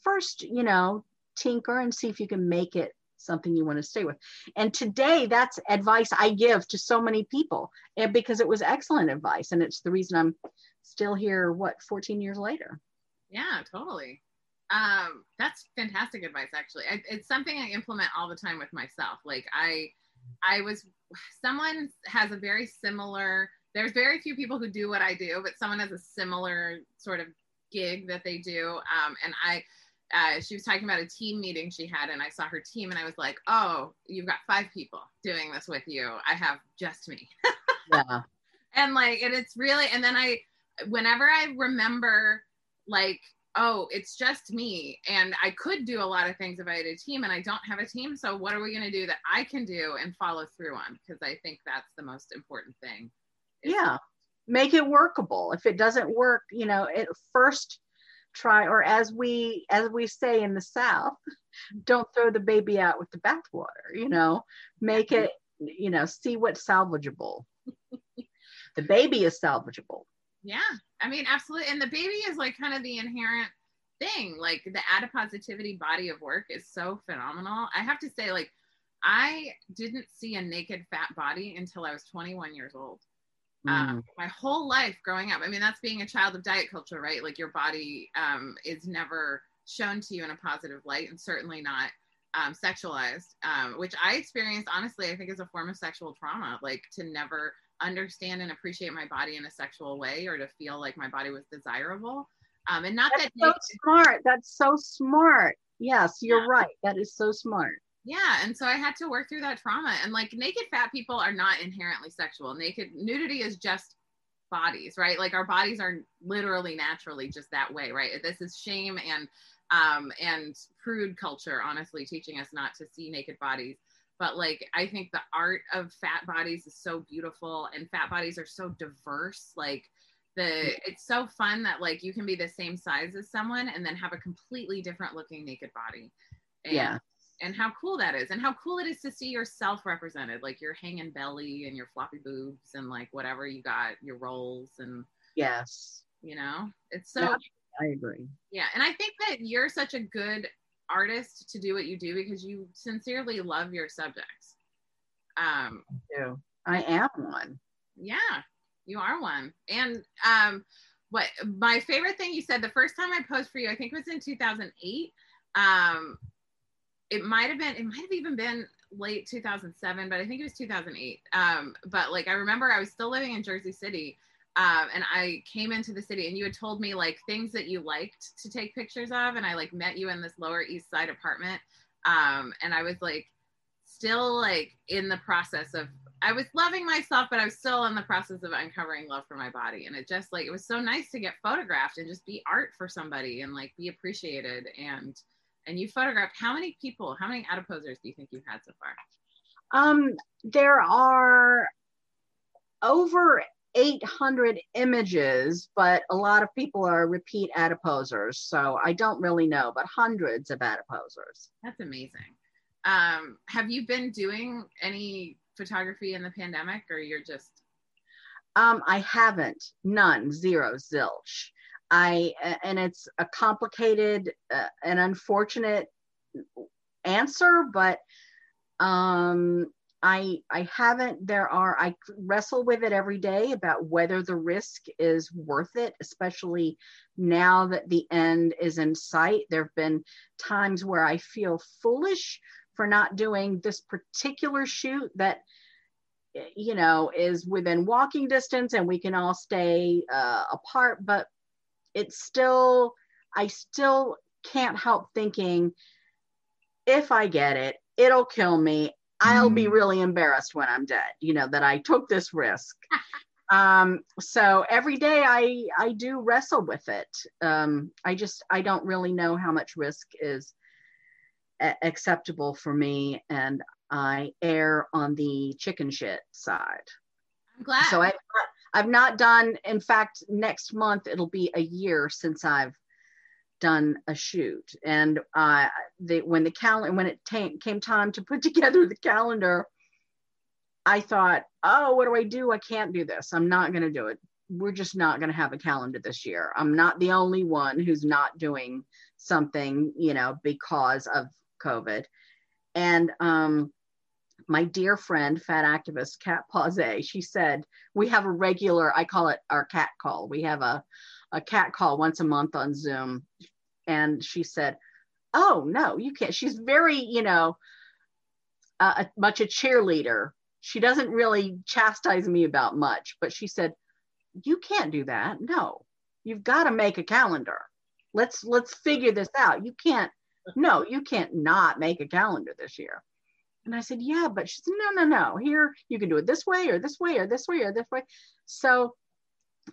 first, you know, tinker and see if you can make it something you want to stay with. And today, that's advice I give to so many people, because it was excellent advice. And it's the reason I'm still here, what, 14 years later. Yeah, totally. That's fantastic advice, actually. It's something I implement all the time with myself. Like someone has a very similar, there's very few people who do what I do, but someone has a similar sort of gig that they do. She was talking about a team meeting she had, and I saw her team and I was like, oh, you've got 5 people doing this with you. I have just me. Yeah. And like, and it's really, and then whenever I remember, like, oh, it's just me, and I could do a lot of things if I had a team, and I don't have a team. So what are we going to do that I can do and follow through on? Because I think that's the most important thing. Yeah. Make it workable. If it doesn't work, you know, at first try, or as we say in the South, don't throw the baby out with the bathwater, you know, make it, you know, see what's salvageable. The baby is salvageable. Yeah. I mean, absolutely. And the baby is like kind of the inherent thing. Like the adipositivity body of work is so phenomenal. I have to say, like, I didn't see a naked fat body until I was 21 years old. My whole life growing up. I mean, that's being a child of diet culture, right? Like your body is never shown to you in a positive light, and certainly not sexualized, which I experienced, honestly, I think is a form of sexual trauma, like to never understand and appreciate my body in a sexual way, or to feel like my body was desirable. And not that's that so smart. That's so smart. Yes, you're right. That is so smart. Yeah. And so I had to work through that trauma. And like naked fat people are not inherently sexual. Nudity is just bodies, right? Like our bodies are literally naturally just that way, right? This is shame and prude culture, honestly, teaching us not to see naked bodies. But like, I think the art of fat bodies is so beautiful, and fat bodies are so diverse. Like it's so fun that like, you can be the same size as someone and then have a completely different looking naked body. And, and how cool that is, and how cool it is to see yourself represented, like your hanging belly and your floppy boobs and like whatever you got, your rolls and yes, you know, it's so, yeah, I agree. Yeah. And I think that you're such a good artist to do what you do because you sincerely love your subjects. I am one. Yeah, you are one. And what my favorite thing you said the first time I posed for you, I think it was in 2008. It might have even been late 2007, but I think it was 2008. But like I remember I was still living in Jersey City. And I came into the city and you had told me like things that you liked to take pictures of. And I like met you in this Lower East Side apartment. And I was like, still like in the process of, I was loving myself, but I was still in the process of uncovering love for my body. And it just like, it was so nice to get photographed and just be art for somebody and like be appreciated. And you photographed how many adiposers do you think you've had so far? There are over 800 images, but a lot of people are repeat adiposers. So I don't really know, but hundreds of adiposers. That's amazing. Have you been doing any photography in the pandemic, or you're just? I haven't, none, zero, zilch. And it's a complicated and unfortunate answer, but I haven't, I wrestle with it every day about whether the risk is worth it, especially now that the end is in sight. There've been times where I feel foolish for not doing this particular shoot that, you know, is within walking distance and we can all stay apart, but it's still, I still can't help thinking, if I get it, it'll kill me. I'll be really embarrassed when I'm dead, you know, that I took this risk. So every day I do wrestle with it. I don't really know how much risk is acceptable for me. And I err on the chicken shit side. I'm glad. So I've not done, in fact, next month, it'll be a year since I've done a shoot. And when it came time to put together the calendar, I thought, oh, what do? I can't do this. I'm not going to do it. We're just not going to have a calendar this year. I'm not the only one who's not doing something, you know, because of COVID. And my dear friend, fat activist, Kat Pauzé, she said, we have a regular, I call it our cat call. We have a cat call once a month on Zoom. And she said, oh, no, you can't. She's very, you know, much a cheerleader. She doesn't really chastise me about much, but she said, you can't do that. No, you've got to make a calendar. Let's figure this out. You can't, no, you can't not make a calendar this year. And I said, yeah, but she said, no. Here, you can do it this way or this way or this way or this way. So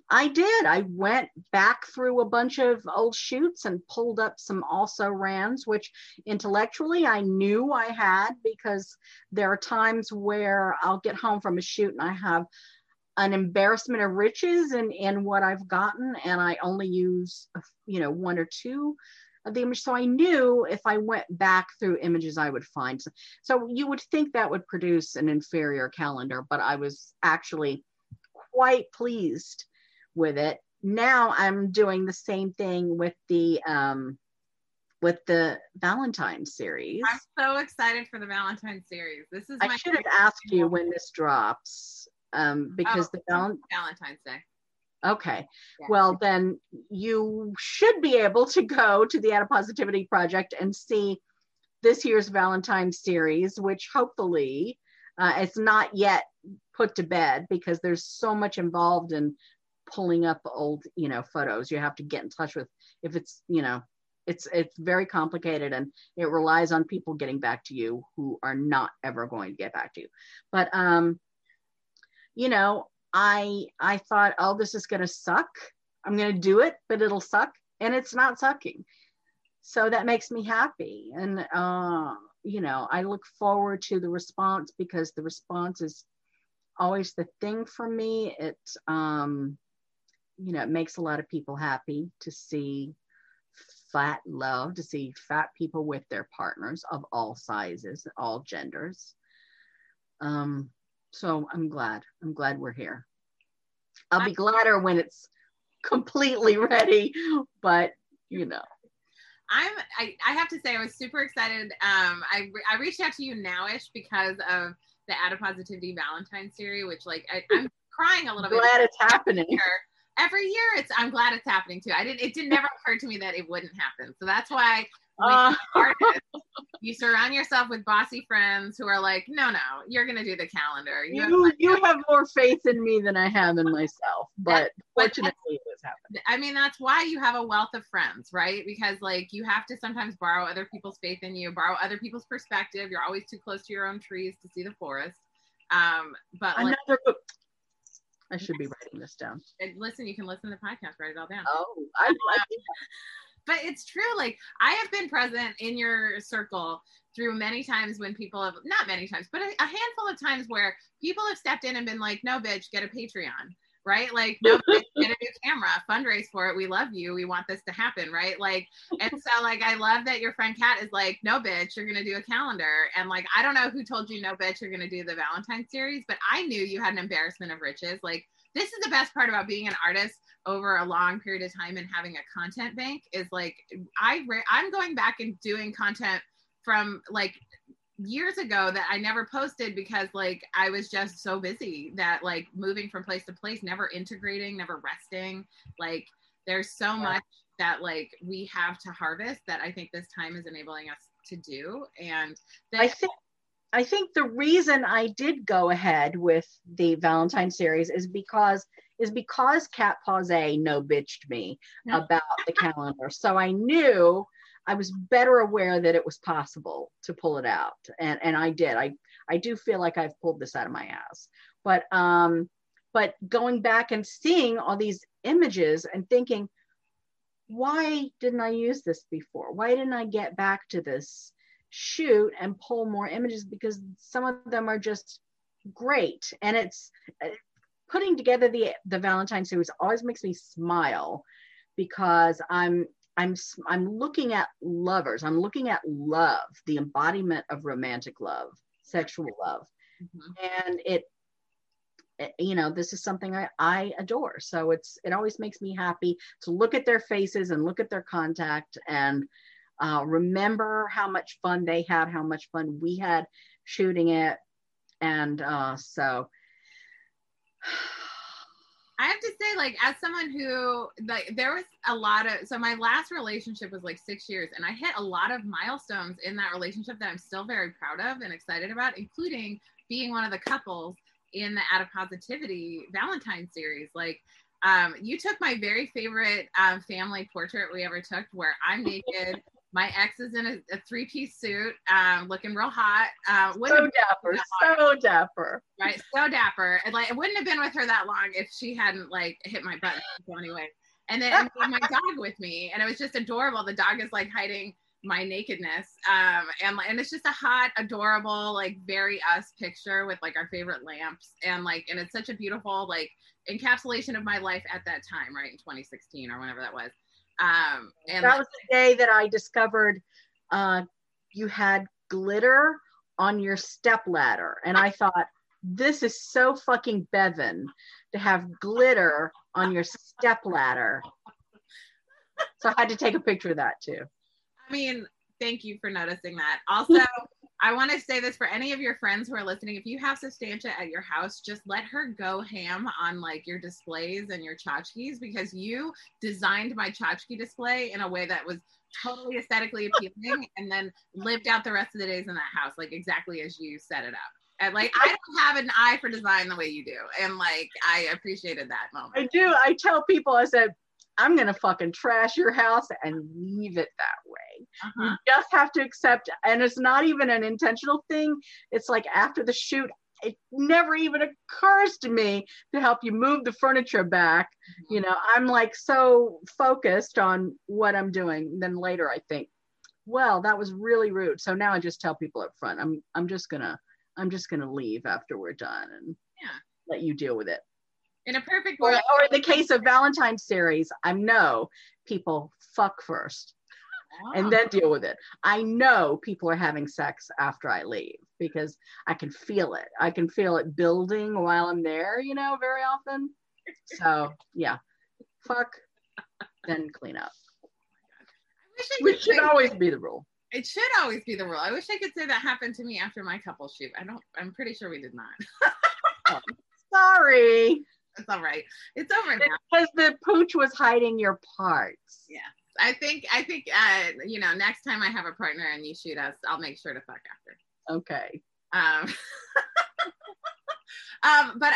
I did. I went back through a bunch of old shoots and pulled up some also-rans, which intellectually I knew I had, because there are times where I'll get home from a shoot and I have an embarrassment of riches in what I've gotten, and I only use, you know, one or two of the images. So I knew if I went back through images, I would find some. So you would think that would produce an inferior calendar, but I was actually quite pleased with it. Now I'm doing the same thing with the Valentine series. I'm so excited for the Valentine series. This is I should have asked you when this drops. Because Valentine's Day. Okay. Yeah. Well, then you should be able to go to the Adipositivity Project and see this year's Valentine's series, which hopefully it's not yet put to bed, because there's so much involved in pulling up old, you know, photos. You have to get in touch with, if it's, you know, it's very complicated, and it relies on people getting back to you who are not ever going to get back to you. But, you know, I thought, oh, this is going to suck. I'm going to do it, but it'll suck. And it's not sucking. So that makes me happy. And, you know, I look forward to the response, because the response is always the thing for me. It, you know, it makes a lot of people happy to see fat love, to see fat people with their partners of all sizes, all genders. So I'm glad we're here. I'll be gladder when it's completely ready, but you know. I have to say I was super excited. I reached out to you nowish because of the Adipositivity Valentine series, which like I'm crying a little bit. Glad it's happening. Every year I'm glad it's happening too. It did never occur to me that it wouldn't happen. So that's why artists, you surround yourself with bossy friends who are like, no, you're gonna do the calendar. You have more faith in me than I have in myself, but fortunately it has happened. I mean, that's why you have a wealth of friends, right? Because like you have to sometimes borrow other people's faith in you, borrow other people's perspective. You're always too close to your own trees to see the forest. But another like, book. I should be writing this down. And listen, you can listen to the podcast, write it all down. Oh, I like it. But it's true, like I have been present in your circle through many times when people have, not many times, but a handful of times where people have stepped in and been like, no bitch, get a Patreon, right? Like, no bitch, get a new camera, fundraise for it, we love you, we want this to happen, right? Like, and so like, I love that your friend Kat is like, no bitch, you're gonna do a calendar. And like, I don't know who told you, no bitch, you're gonna do the Valentine series, but I knew you had an embarrassment of riches. Like, this is the best part about being an artist over a long period of time and having a content bank is like, I'm going back and doing content from like years ago that I never posted, because like, I was just so busy that like moving from place to place, never integrating, never resting. Like there's so much that like we have to harvest that I think this time is enabling us to do. And I think the reason I did go ahead with the Valentine series is because Kat Pauzé no bitched me about the calendar. So I knew I was better aware that it was possible to pull it out. And I did. I do feel like I've pulled this out of my ass. But going back and seeing all these images and thinking, why didn't I use this before? Why didn't I get back to this shoot and pull more images? Because some of them are just great. And it's putting together the Valentine series always makes me smile, because I'm looking at lovers. I'm looking at love, the embodiment of romantic love, sexual love. Mm-hmm. And it, you know, this is something I adore. So it always makes me happy to look at their faces and look at their contact and remember how much fun they had, how much fun we had shooting it. And so I have to say, like, as someone who, like, there was a lot of, so my last relationship was like 6 years, and I hit a lot of milestones in that relationship that I'm still very proud of and excited about, including being one of the couples in the Adipositivity Valentine series. Like, you took my very favorite family portrait we ever took, where I'm naked. My ex is in a three-piece suit, looking real hot. So dapper, so dapper. Right, so dapper. And like, it wouldn't have been with her that long if she hadn't like hit my butt. So anyway, and then my dog with me, and it was just adorable. The dog is like hiding my nakedness, and it's just a hot, adorable, like very us picture with like our favorite lamps, and like, and it's such a beautiful like encapsulation of my life at that time, right, in 2016 or whenever that was. And that was the day that I discovered you had glitter on your stepladder, and I thought, this is so fucking Bevan to have glitter on your stepladder. So I had to take a picture of that too. I mean, thank you for noticing that. Also, I want to say this for any of your friends who are listening. If you have Substantia at your house, just let her go ham on like your displays and your tchotchkes, because you designed my tchotchke display in a way that was totally aesthetically appealing and then lived out the rest of the days in that house, like exactly as you set it up. And like, I don't have an eye for design the way you do. And like, I appreciated that moment. I do. I tell people, I said, I'm going to fucking trash your house and leave it that way. Uh-huh. You just have to accept, and it's not even an intentional thing. It's like after the shoot, it never even occurs to me to help you move the furniture back. Mm-hmm. You know, I'm like so focused on what I'm doing. Then later I think, well, that was really rude. So now I just tell people up front, I'm just gonna leave after we're done and let you deal with it. In a perfect world. Or in the case of Valentine series, I know people fuck first and then deal with it. I know people are having sex after I leave because I can feel it. I can feel it building while I'm there, you know, very often. So yeah, fuck, then clean up. Which should always be the rule. It should always be the rule. I wish I could say that happened to me after my couple shoot. I'm pretty sure we did not. Sorry. It's all right. It's over now. Because the pooch was hiding your parts. Yeah. I think, you know, next time I have a partner and you shoot us, I'll make sure to fuck after. Okay. But I want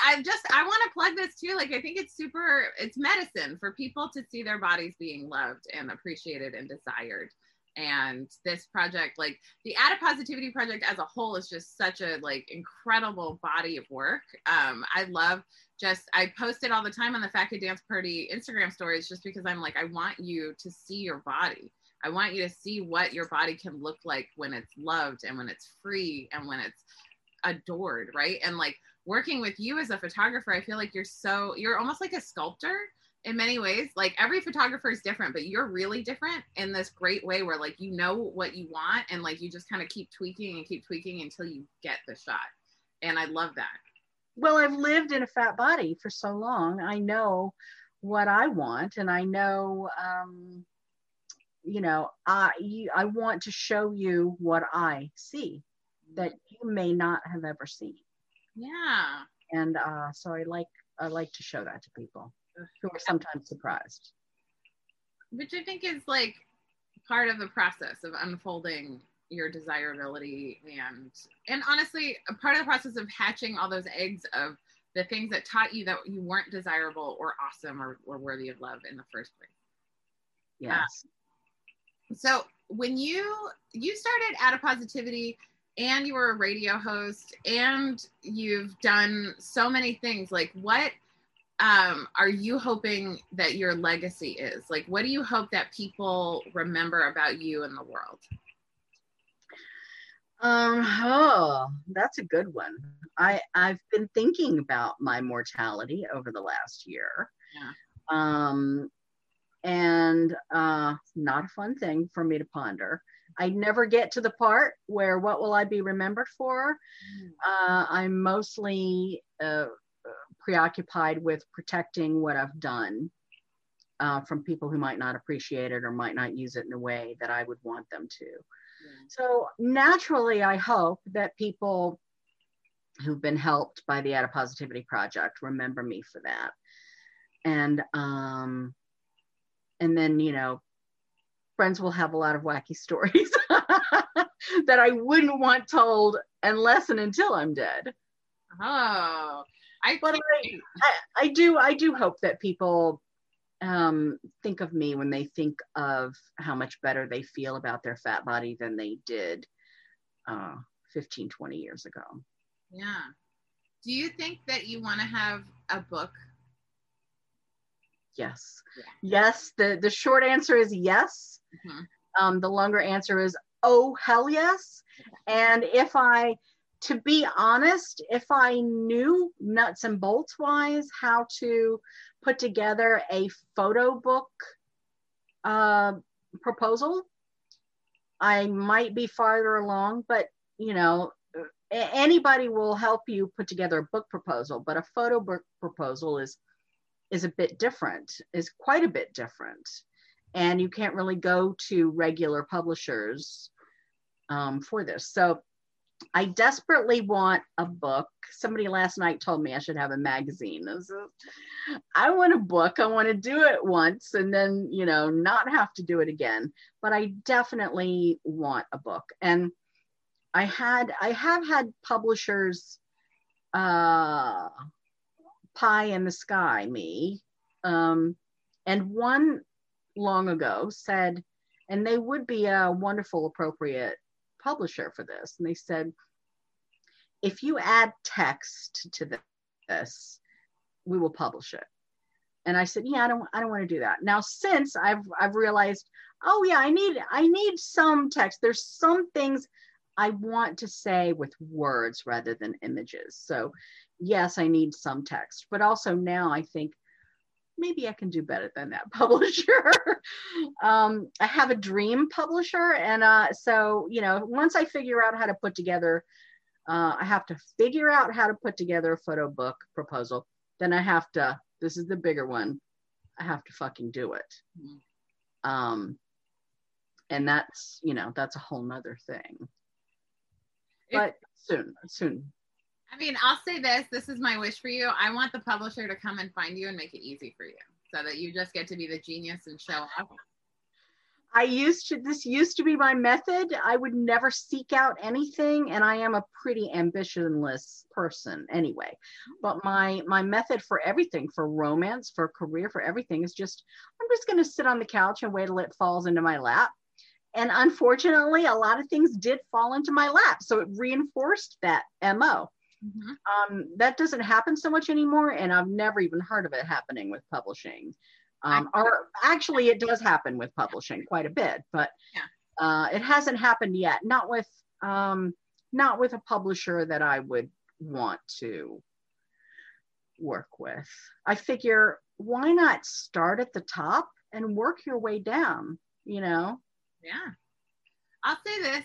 to plug this too. Like, I think it's medicine for people to see their bodies being loved and appreciated and desired. And this project, like the Adipositivity Project as a whole, is just such a like incredible body of work. I post it all the time on the Fat Kid Dance Party Instagram stories, just because I'm like, I want you to see your body. I want you to see what your body can look like when it's loved and when it's free and when it's adored, right? And like working with you as a photographer, I feel like you're almost like a sculptor. In many ways, like every photographer is different, but you're really different in this great way where like, you know what you want and like, you just kind of keep tweaking until you get the shot. And I love that. Well, I've lived in a fat body for so long. I know what I want, and I know, you know, I want to show you what I see that you may not have ever seen. Yeah. And so I like to show that to people who are sometimes surprised, which I think is like part of the process of unfolding your desirability, and honestly a part of the process of hatching all those eggs of the things that taught you that you weren't desirable or awesome or worthy of love in the first place. Yes. So when you started Adipositivity, and you were a radio host, and you've done so many things, like what are you hoping that your legacy is? Like, what do you hope that people remember about you in the world? That's a good one. I've been thinking about my mortality over the last year. Yeah. And not a fun thing for me to ponder. I never get to the part where what will I be remembered for? I'm mostly preoccupied with protecting what I've done from people who might not appreciate it or might not use it in a way that I would want them to. So naturally, I hope that people who've been helped by the Adipositivity Project remember me for that. And then, you know, friends will have a lot of wacky stories that I wouldn't want told unless and until I'm dead. Oh, I do hope that people think of me when they think of how much better they feel about their fat body than they did 15, 20 years ago. Yeah. Do you think that you want to have a book? Yes. Yeah. Yes. The short answer is yes. Mm-hmm. The longer answer is, oh, hell yes. Okay. And if I, to be honest, if I knew nuts and bolts wise how to put together a photo book proposal, I might be farther along, but you know, anybody will help you put together a book proposal, but a photo book proposal is a bit different, is quite a bit different. And you can't really go to regular publishers for this. So I desperately want a book. Somebody last night told me I should have a magazine. I want a book. I want to do it once and then, you know, not have to do it again. But I definitely want a book. And I have had publishers pie in the sky me. And one long ago said, and they would be a wonderful, appropriate publisher for this. And they said, if you add text to this, we will publish it. And I said, yeah, I don't want to do that. Now, since I've realized, oh yeah, I need some text. There's some things I want to say with words rather than images. So yes, I need some text, but also now I think maybe I can do better than that publisher. I have a dream publisher. And so, you know, once I figure out how to put together, I have to figure out how to put together a photo book proposal. Then I have to, this is the bigger one, I have to fucking do it. And that's, you know, that's a whole nother thing. But soon. I mean, I'll say this. This is my wish for you. I want the publisher to come and find you and make it easy for you so that you just get to be the genius and show up. This used to be my method. I would never seek out anything. And I am a pretty ambitionless person anyway. But my method for everything, for romance, for career, for everything is just, I'm just going to sit on the couch and wait till it falls into my lap. And unfortunately, a lot of things did fall into my lap. So it reinforced that MO. Mm-hmm. That doesn't happen so much anymore, and I've never even heard of it happening with publishing. Or actually, it does happen with publishing quite a bit, but it hasn't happened yet. Not with a publisher that I would want to work with. I figure, why not start at the top and work your way down? You know? Yeah. I'll say this,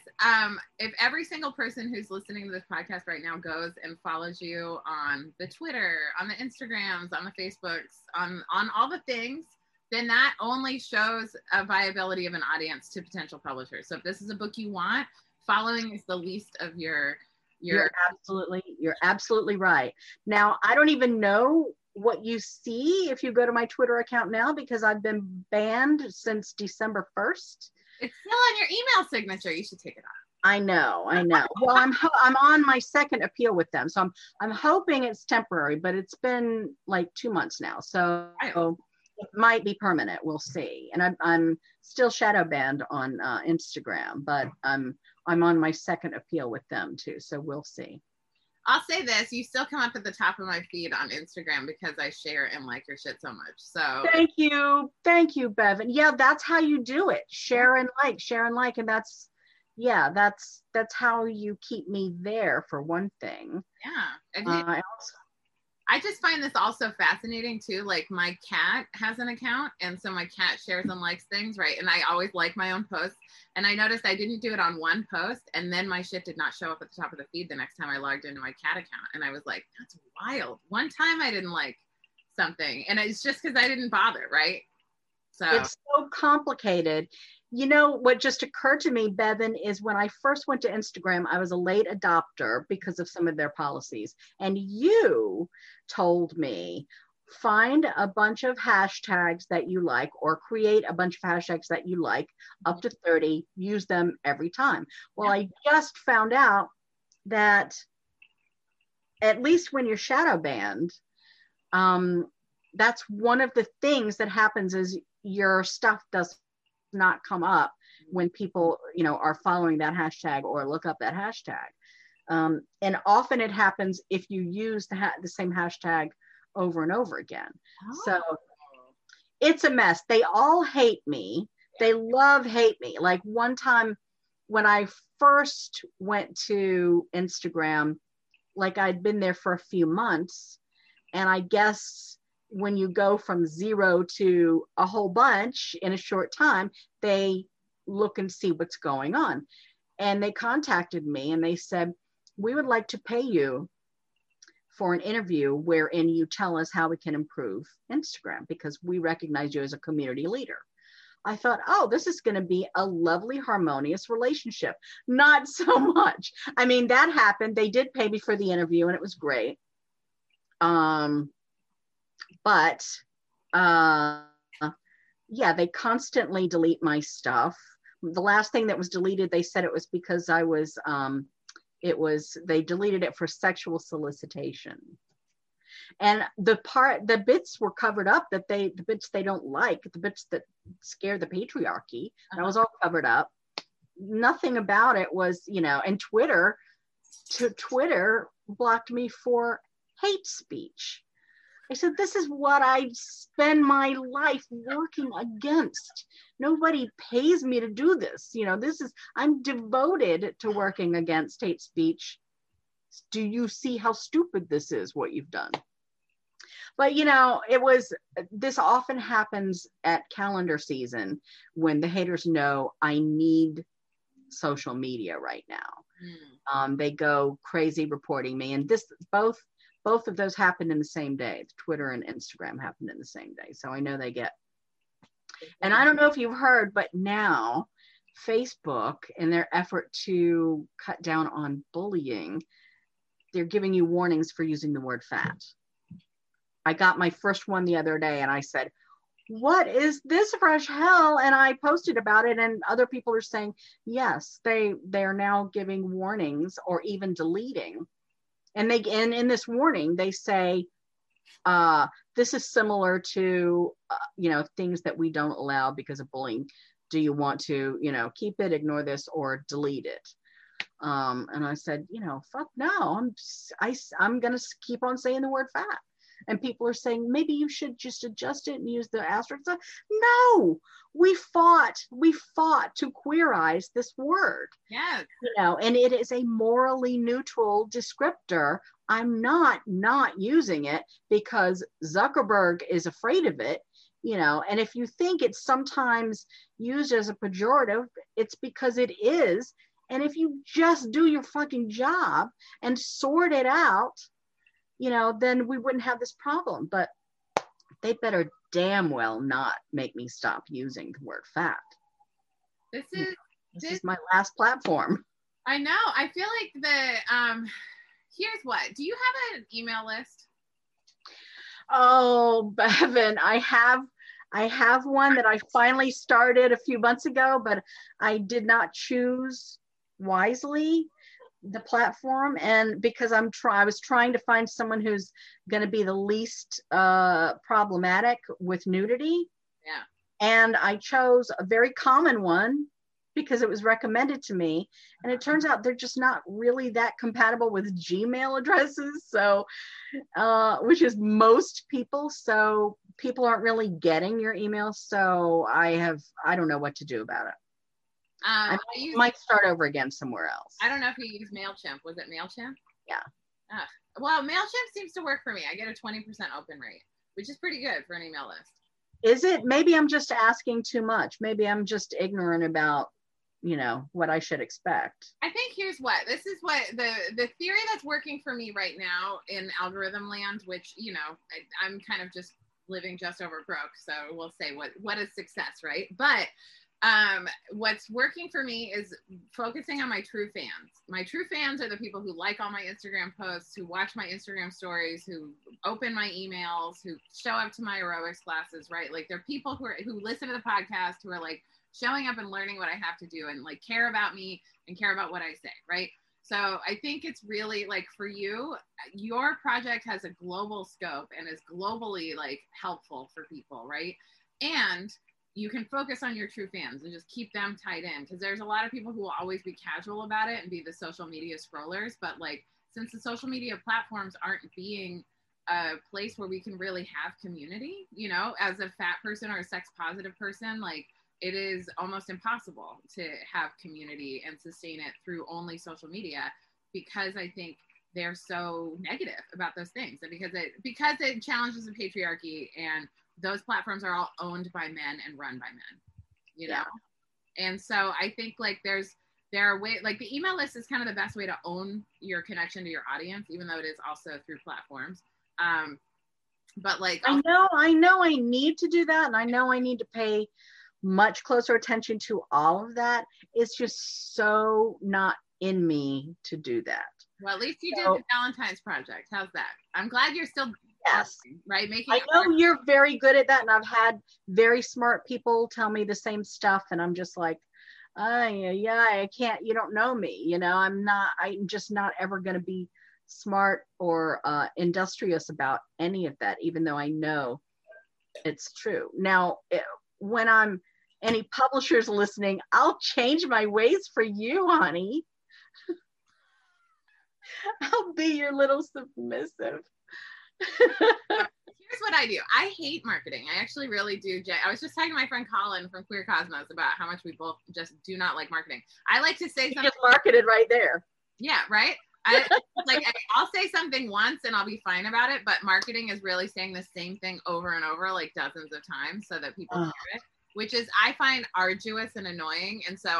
if every single person who's listening to this podcast right now goes and follows you on the Twitter, on the Instagrams, on the Facebooks, on all the things, then that only shows a viability of an audience to potential publishers. So if this is a book you want, following is the least of your... You're absolutely right. Now, I don't even know what you see if you go to my Twitter account now because I've been banned since December 1st. It's still on your email signature. You should take it off. I know. Well, I'm on my second appeal with them. So I'm hoping it's temporary, but it's been like 2 months now. So it might be permanent. We'll see. And I'm still shadow banned on Instagram, but I'm on my second appeal with them too. So we'll see. I'll say this, you still come up at the top of my feed on Instagram because I share and like your shit so much. So thank you, Bevan. Yeah, that's how you do it. Share and like, and that's how you keep me there for one thing. Yeah. And I just find this also fascinating too. Like my cat has an account, and so my cat shares and likes things, right? And I always like my own posts. And I noticed I didn't do it on one post, and then my shit did not show up at the top of the feed the next time I logged into my cat account. And I was like, that's wild. One time I didn't like something, and it's just because I didn't bother, right? So it's so complicated. You know, what just occurred to me, Bevan, is when I first went to Instagram, I was a late adopter because of some of their policies. And you told me, find a bunch of hashtags that you like, or create a bunch of hashtags that you like, up to 30, use them every time. Well, yeah. I just found out that at least when you're shadow banned, that's one of the things that happens is your stuff doesn't not come up when people, you know, are following that hashtag or look up that hashtag. And often it happens if you use the same hashtag over and over again. Oh. So it's a mess. They all hate me. They love hate me. Like one time when I first went to Instagram, like I'd been there for a few months, and I guess when you go from zero to a whole bunch in a short time, they look and see what's going on. And they contacted me and they said, we would like to pay you for an interview wherein you tell us how we can improve Instagram, because we recognize you as a community leader. I thought, oh, this is going to be a lovely, harmonious relationship. Not so much. I mean, that happened. They did pay me for the interview, and it was great. But yeah, they constantly delete my stuff. The last thing that was deleted, they said it was because I was, they deleted it for sexual solicitation. And the bits were covered up that the bits they don't like, the bits that scare the patriarchy, that was all covered up. Nothing about it was, you know, and Twitter blocked me for hate speech. I said, this is what I spend my life working against. Nobody pays me to do this. You know, I'm devoted to working against hate speech. Do you see how stupid this is, what you've done? But, you know, this often happens at calendar season when the haters know I need social media right now. Mm. They go crazy reporting me. And both of those happened in the same day. Twitter and Instagram happened in the same day. So I know they get, and I don't know if you've heard, but now Facebook, in their effort to cut down on bullying, they're giving you warnings for using the word fat. I got my first one the other day and I said, what is this fresh hell? And I posted about it, and other people are saying, yes, they are now giving warnings or even deleting. And in this warning, they say, this is similar to, you know, things that we don't allow because of bullying. Do you want to, you know, keep it, ignore this, or delete it? And I said, you know, fuck no, I'm going to keep on saying the word fat. And people are saying, maybe you should just adjust it and use the asterisk. No, we fought to queerize this word. Yes. You know, and it is a morally neutral descriptor. I'm not using it because Zuckerberg is afraid of it, you know, and if you think it's sometimes used as a pejorative, it's because it is. And if you just do your fucking job and sort it out, you know, then we wouldn't have this problem. But they better damn well not make me stop using the word fat. This is my last platform. I know. I feel like here's what, do you have an email list? Oh, Bevan, I have one that I finally started a few months ago, but I did not choose wisely the platform, and because I was trying to find someone who's going to be the least problematic with nudity. Yeah. And I chose a very common one because it was recommended to me, and it turns out they're just not really that compatible with Gmail addresses, so which is most people, so people aren't really getting your email, so I don't know what to do about it. I might start over again somewhere else. I don't know if you use MailChimp. Was it MailChimp? Yeah. Well, MailChimp seems to work for me. I get a 20% open rate, which is pretty good for an email list. Is it? Maybe I'm just asking too much. Maybe I'm just ignorant about, you know, what I should expect. I think here's what, this is what the theory that's working for me right now in algorithm land, which, you know, I'm kind of just living just over broke. So we'll say what is success, right? But what's working for me is focusing on my true fans. My true fans are the people who like all my Instagram posts, who watch my Instagram stories, who open my emails, who show up to my aerobics classes, right? Like they're people who listen to the podcast, who are like showing up and learning what I have to do and like care about me and care about what I say, right? So I think it's really like for you, your project has a global scope and is globally like helpful for people, right? And you can focus on your true fans and just keep them tied in, because there's a lot of people who will always be casual about it and be the social media scrollers. But like, since the social media platforms aren't being a place where we can really have community, you know, as a fat person or a sex positive person, like it is almost impossible to have community and sustain it through only social media, because I think they're so negative about those things, and because it challenges the patriarchy, and those platforms are all owned by men and run by men, you know? Yeah. And so I think like there are ways, like the email list is kind of the best way to own your connection to your audience, even though it is also through platforms. But like, I know I need to do that. And I know I need to pay much closer attention to all of that. It's just so not in me to do that. Well, at least you did the Valentine's Project. How's that? I'm glad you're still... Yes. Right. Making. I know you're very good at that. And I've had very smart people tell me the same stuff. And I'm just like, oh, yeah, I can't, you don't know me. You know, I'm just not ever going to be smart or industrious about any of that, even though I know it's true. Now, when I'm any publishers listening, I'll change my ways for you, honey. I'll be your little submissive. Here's what I do. I hate marketing. I actually really do. I was just talking to my friend Colin from Queer Cosmos about how much we both just do not like marketing. I like to say something. You just marketed right there. Yeah, right? I'll say something once and I'll be fine about it, but marketing is really saying the same thing over and over like dozens of times so that people hear it, which is I find arduous and annoying. And so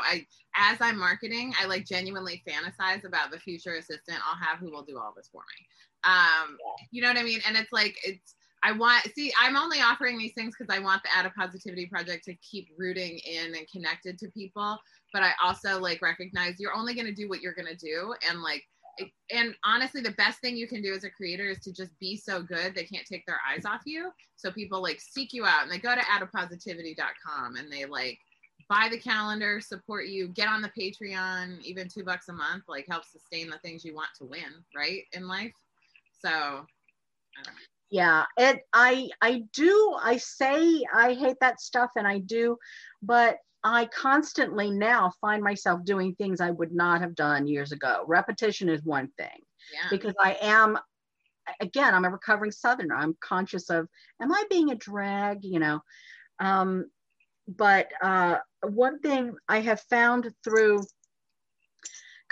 as I'm marketing, I like genuinely fantasize about the future assistant I'll have who will do all this for me. You know what I mean? And it's like, I'm only offering these things because I want the Adipositivity Project to keep rooting in and connected to people. But I also like recognize you're only going to do what you're going to do. And like, and honestly, the best thing you can do as a creator is to just be so good they can't take their eyes off you. So people like seek you out and they go to adipositivity.com and they like buy the calendar, support you, get on the Patreon, even $2 a month, like helps sustain the things you want to win, right, in life. So, I don't know. Yeah, I say I hate that stuff and I do, but I constantly now find myself doing things I would not have done years ago. Repetition is one thing. Yeah. Because I am, again, I'm a recovering Southerner. I'm conscious of, am I being a drag, you know? But one thing I have found through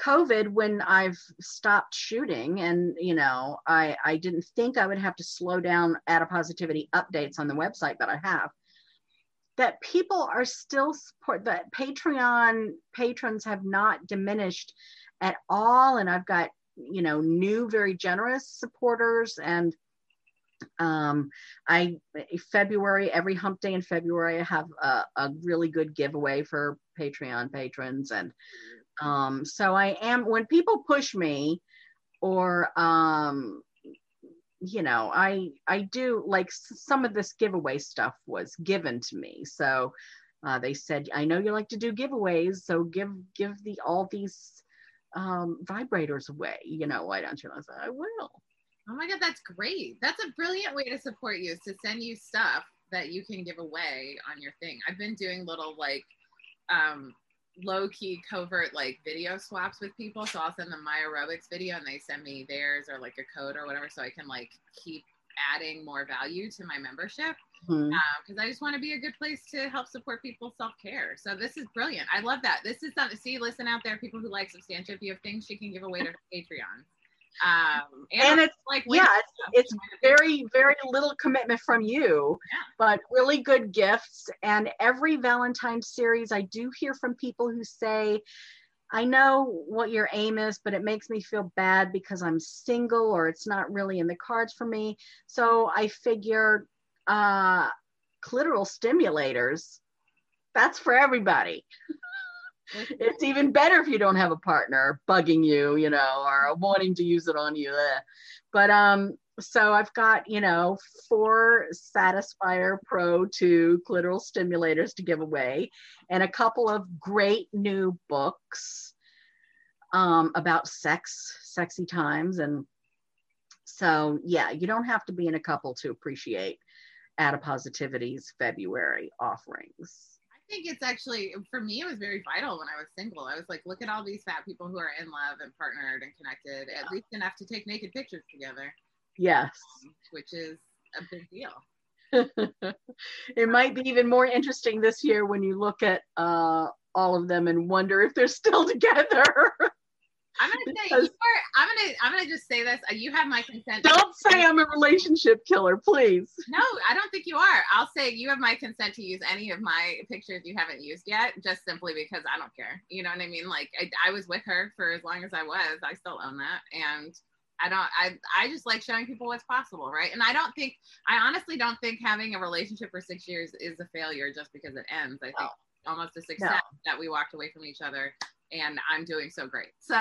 COVID, when I've stopped shooting and, you know, I didn't think I would have to slow down Adipositivity updates on the website, but I have, that people are still support, that Patreon patrons have not diminished at all. And I've got, you know, new, very generous supporters. And every hump day in February, I have a really good giveaway for Patreon patrons. And so I am, when people push me or, you know, I do like some of this giveaway stuff was given to me. So they said, I know you like to do giveaways, so give all these vibrators away. You know, why don't you? I said, I will. Oh my God, that's great. That's a brilliant way to support you, is to send you stuff that you can give away on your thing. I've been doing little like, low-key covert like video swaps with people, so I'll send them my aerobics video and they send me theirs or like a code or whatever, so I can like keep adding more value to my membership, because I just want to be a good place to help support people's self-care. So this is brilliant. I love that. This is something. See, listen out there, people who like Substantia, if you have things she can give away to Patreon, And it's like, yeah, it's very, very little commitment from you, but really good gifts. And every Valentine's series, I do hear from people who say, I know what your aim is, but it makes me feel bad because I'm single or it's not really in the cards for me. So I figure clitoral stimulators, that's for everybody. It's even better if you don't have a partner bugging you, you know, or wanting to use it on you. But so I've got, you know, 4 Satisfyer Pro 2 clitoral stimulators to give away and a couple of great new books about sex, sexy times. And so, yeah, you don't have to be in a couple to appreciate Adipositivity's February offerings. I think it's actually, for me, it was very vital when I was single. I was like, look at all these fat people who are in love and partnered and connected, at least enough to take naked pictures together. Yes. Which is a big deal. It might be even more interesting this year when you look at all of them and wonder if they're still together. I'm gonna just say this. You have my consent. Don't say I'm a relationship killer, please. No, I don't think you are. I'll say you have my consent to use any of my pictures you haven't used yet, just simply because I don't care. You know what I mean? Like I was with her for as long as I was. I still own that, and I just like showing people what's possible, right? And I honestly don't think having a relationship for 6 years is a failure just because it ends. I think almost a success that we walked away from each other. And I'm doing so great. So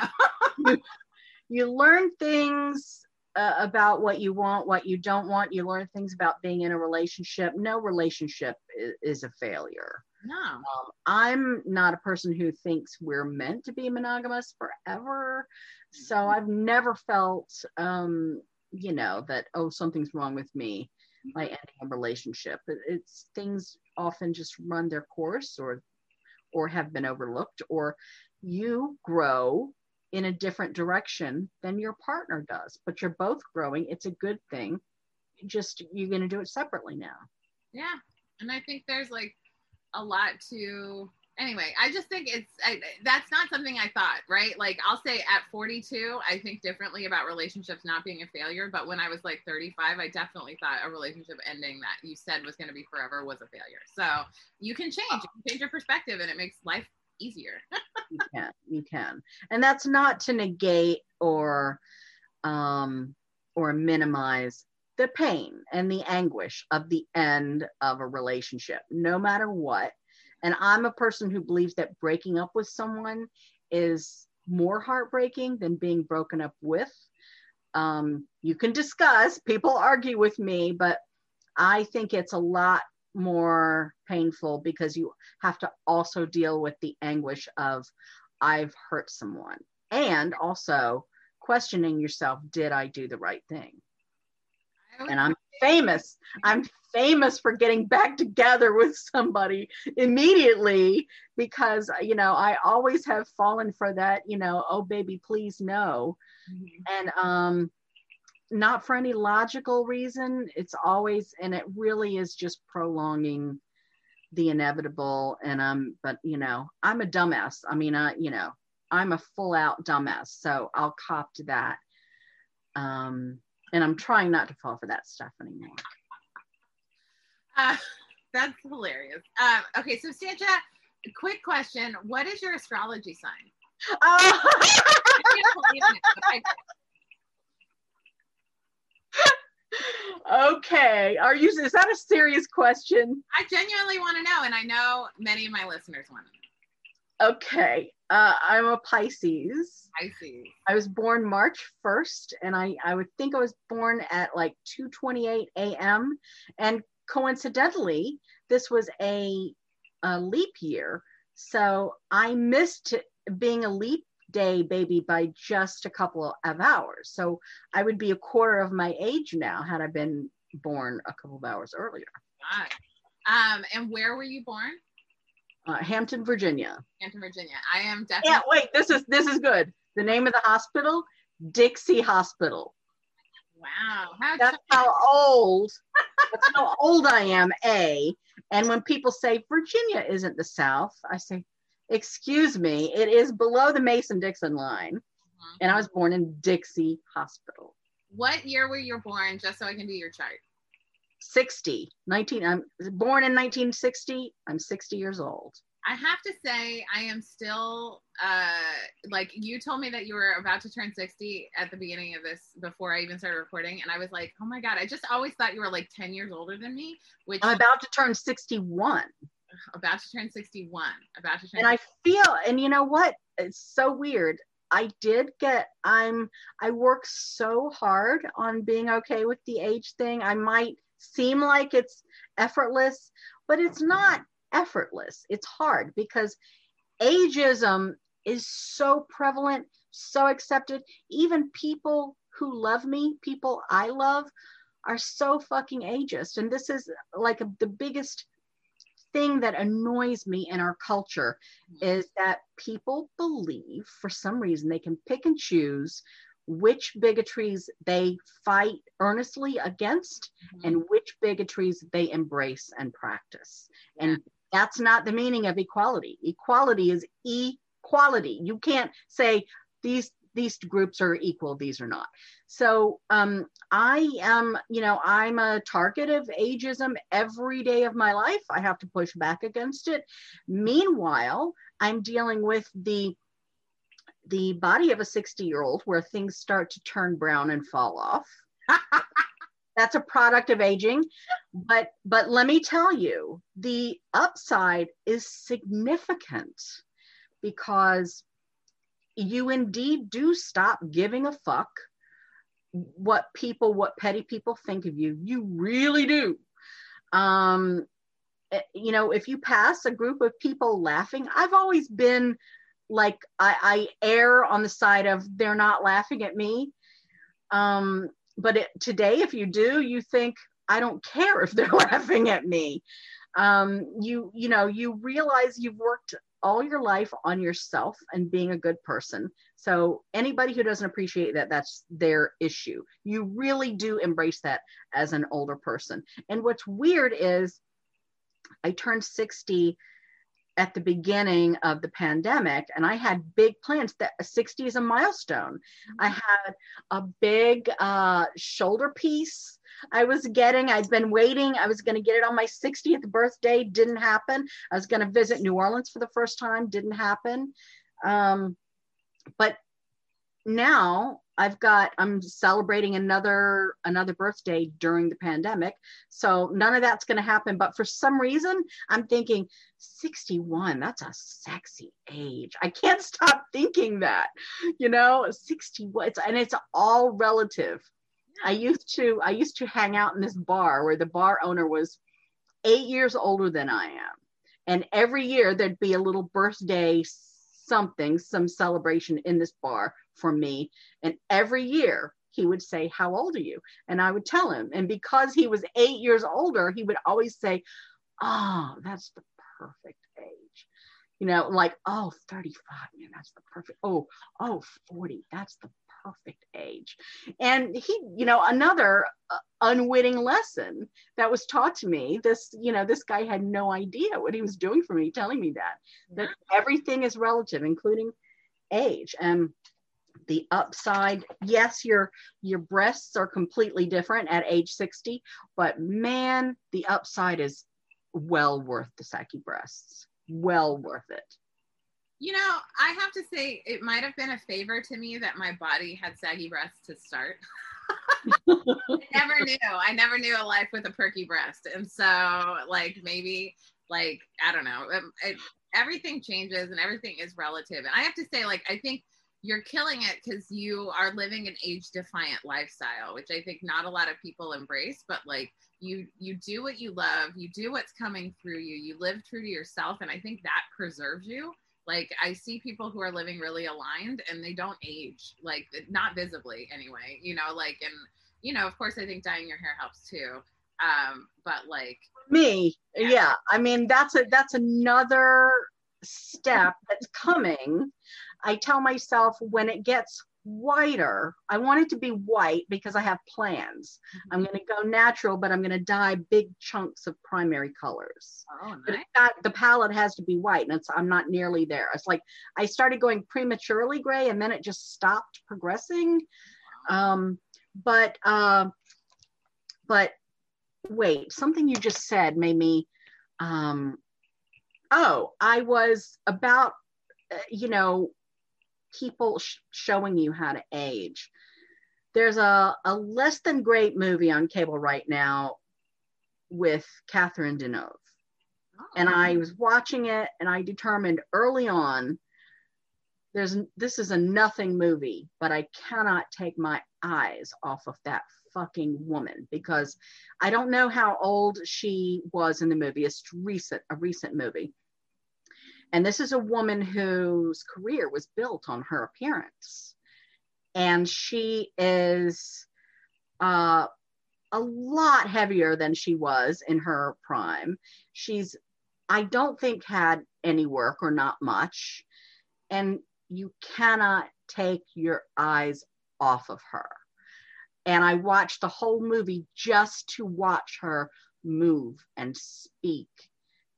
you learn things about what you want, what you don't want. You learn things about being in a relationship. No relationship is a failure. No. I'm not a person who thinks we're meant to be monogamous forever. So I've never felt, you know, that, oh, something's wrong with me by ending a relationship. It's things often just run their course or have been overlooked, or you grow in a different direction than your partner does, but you're both growing. It's a good thing. Just, you're going to do it separately now. Yeah. And I think there's like a lot to, anyway, I just think that's not something I thought, right? Like I'll say at 42, I think differently about relationships not being a failure. But when I was like 35, I definitely thought a relationship ending that you said was going to be forever was a failure. So you can change, your perspective, and it makes life easier. You can. And that's not to negate or minimize the pain and the anguish of the end of a relationship, no matter what. And I'm a person who believes that breaking up with someone is more heartbreaking than being broken up with. You can discuss, people argue with me, but I think it's a lot more painful because you have to also deal with the anguish of I've hurt someone, and also questioning yourself, did I do the right thing? And I'm famous for getting back together with somebody immediately because, you know, I always have fallen for that, you know, oh, baby, please no. Mm-hmm. And not for any logical reason. It's always, and it really is just prolonging the inevitable. And but, you know, I'm a dumbass. I mean, you know, I'm a full out dumbass. So I'll cop to that. And I'm trying not to fall for that stuff anymore. That's hilarious. Okay, Substantia, quick question. What is your astrology sign? Oh. I can't believe it. Okay. Is that a serious question? I genuinely want to know, and I know many of my listeners want to know. Okay. I'm a Pisces. Pisces. I was born March 1st, and I would think I was born at like 2:28 a.m. And coincidentally, this was a leap year. So I missed being a leap day baby by just a couple of hours. So I would be a quarter of my age now had I been born a couple of hours earlier. God. And where were you born? Hampton, Virginia. Hampton, Virginia. I am definitely. Yeah, wait, this is good. The name of the hospital, Dixie Hospital. Wow. That's how old I am, A. And when people say Virginia isn't the South, I say, excuse me, it is below the Mason-Dixon line. And I was born in Dixie Hospital. What year were you born? Just so I can do your chart. 19, I'm born in 1960. I'm 60 years old. I have to say, I am still, like, you told me that you were about to turn 60 at the beginning of this, before I even started recording, and I was like, oh my God, I just always thought you were like 10 years older than me, which... I'm about to turn 61. About to turn 61. About to turn... And I feel, and you know what? It's so weird. I did get, I work so hard on being okay with the age thing. I might seem like it's effortless, but it's not effortless. It's hard because ageism is so prevalent, so accepted. Even people who love me, people I love, are so fucking ageist. And this is like the biggest thing that annoys me in our culture, is that people believe for some reason they can pick and choose which bigotries they fight earnestly against and which bigotries they embrace and practice. And that's not the meaning of equality. Equality is equality. You can't say these groups are equal, these are not. So I am, you know, I'm a target of ageism every day of my life. I have to push back against it. Meanwhile, I'm dealing with the body of a 60-year-old where things start to turn brown and fall off. That's a product of aging. But let me tell you, the upside is significant, because you indeed do stop giving a fuck what petty people think of you. You really do. You know, if you pass a group of people laughing, I've always been like, I err on the side of they're not laughing at me. But today, if you do, you think, I don't care if they're laughing at me. You know, you realize you've worked all your life on yourself and being a good person. So anybody who doesn't appreciate that, that's their issue. You really do embrace that as an older person. And what's weird is I turned 60 at the beginning of the pandemic, and I had big plans. That 60 is a milestone. I had a big shoulder piece I was getting. I'd been waiting. I was going to get it on my 60th birthday. Didn't happen. I was going to visit New Orleans for the first time. Didn't happen. But now I'm celebrating another birthday during the pandemic. So none of that's going to happen. But for some reason, I'm thinking 61, that's a sexy age. I can't stop thinking that, you know, 61, and it's all relative. I used to hang out in this bar where the bar owner was 8 years older than I am. And every year there'd be a little birthday something, some celebration in this bar for me. And every year he would say, how old are you? And I would tell him. And because he was 8 years older, he would always say, oh, that's the perfect age. You know, like, oh, 35, man, that's the perfect. Oh, 40, that's the perfect age. And he, you know, another unwitting lesson that was taught to me, this, you know, this guy had no idea what he was doing for me, telling me that everything is relative, including age. And the upside, yes, your breasts are completely different at age 60, but man, the upside is well worth the sacky breasts, well worth it. You know, I have to say, it might have been a favor to me that my body had saggy breasts to start. I never knew a life with a perky breast. And so, like, maybe, like, I don't know. Everything changes and everything is relative. And I have to say, like, I think you're killing it because you are living an age-defiant lifestyle, which I think not a lot of people embrace, but, like, you do what you love. You do what's coming through you. You live true to yourself. And I think that preserves you. Like, I see people who are living really aligned and they don't age, like, not visibly anyway, you know, like, and, you know, of course, I think dyeing your hair helps too. But like me, yeah. I mean, that's another step that's coming. I tell myself when it gets wider. I want it to be white because I have plans. Mm-hmm. I'm going to go natural, but I'm going to dye big chunks of primary colors. Oh, nice. But the palette has to be white, and I'm not nearly there. It's like I started going prematurely gray, and then it just stopped progressing. But wait, something you just said made me. I was about people showing you how to age. There's a less than great movie on cable right now with Catherine Deneuve. Oh. And I was watching it, and I determined early on, this is a nothing movie, but I cannot take my eyes off of that fucking woman, because I don't know how old she was in the movie. It's a recent movie. And this is a woman whose career was built on her appearance. And she is a lot heavier than she was in her prime. She's, I don't think, had any work, or not much. And you cannot take your eyes off of her. And I watched the whole movie just to watch her move and speak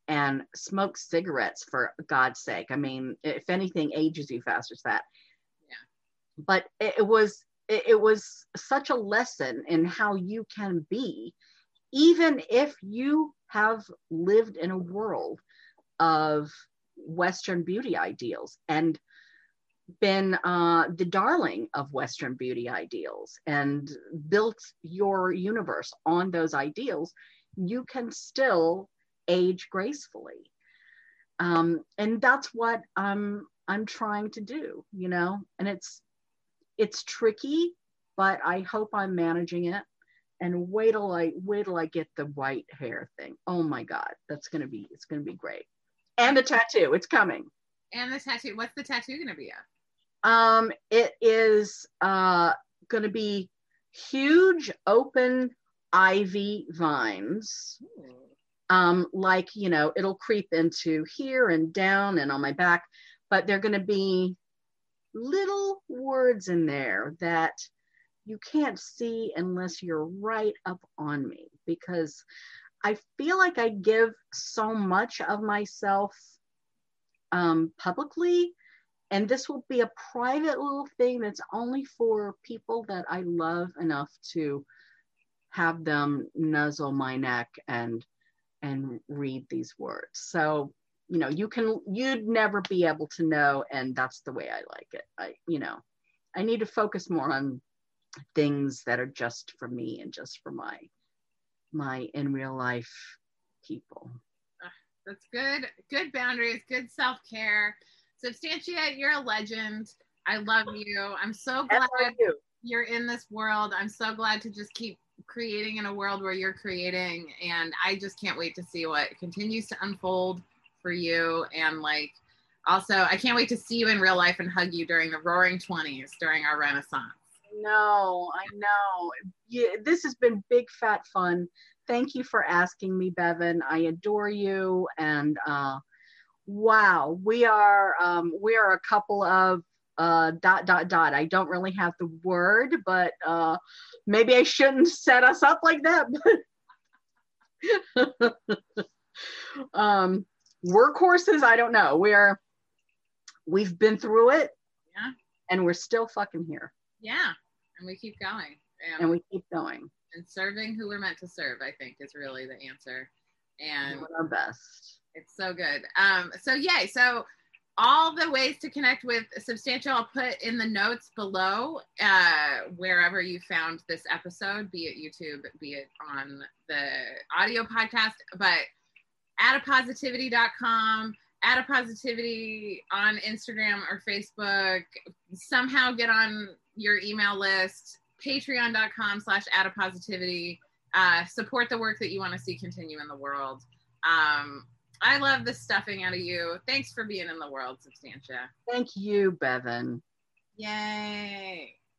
and smoke cigarettes, for God's sake. I mean, if anything ages you faster than that. Yeah. But it was such a lesson in how you can be, even if you have lived in a world of Western beauty ideals and been the darling of Western beauty ideals and built your universe on those ideals, you can still age gracefully. And that's what I'm trying to do, and it's tricky, but I hope I'm managing it. And wait till I get the white hair thing. Oh my God, it's going to be great. And the tattoo, it's coming. And the tattoo, what's the tattoo going to be of? It is going to be huge open ivy vines. Ooh. It'll creep into here and down and on my back, but they're going to be little words in there that you can't see unless you're right up on me, because I feel like I give so much of myself publicly, and this will be a private little thing that's only for people that I love enough to have them nuzzle my neck and read these words. So, you'd never be able to know. And that's the way I like it. I need to focus more on things that are just for me and just for my in real life people. That's good. Good boundaries, good self-care. Substantia, you're a legend. I love you. I'm so glad you're in this world. I'm so glad to just keep creating in a world where you're creating, and I just can't wait to see what continues to unfold for you. And also I can't wait to see you in real life and hug you during the roaring 20s, during our Renaissance. I know. Yeah, this has been big fat fun. Thank you for asking me, Bevan. I adore you, and wow, we are a couple of ... I don't really have the word, but maybe I shouldn't set us up like that. Workhorses, I don't know. We've been through it, yeah, and we're still fucking here. Yeah, and we keep going. And we keep going. And serving who we're meant to serve, I think, is really the answer. And doing our best. It's so good. So yay. So all the ways to connect with Substantia, I'll put in the notes below, wherever you found this episode, be it YouTube, be it on the audio podcast, but adipositivity.com, adipositivity on Instagram or Facebook, somehow get on your email list, patreon.com/adipositivity, support the work that you want to see continue in the world. I love the stuffing out of you. Thanks for being in the world, Substantia. Thank you, Bevan. Yay.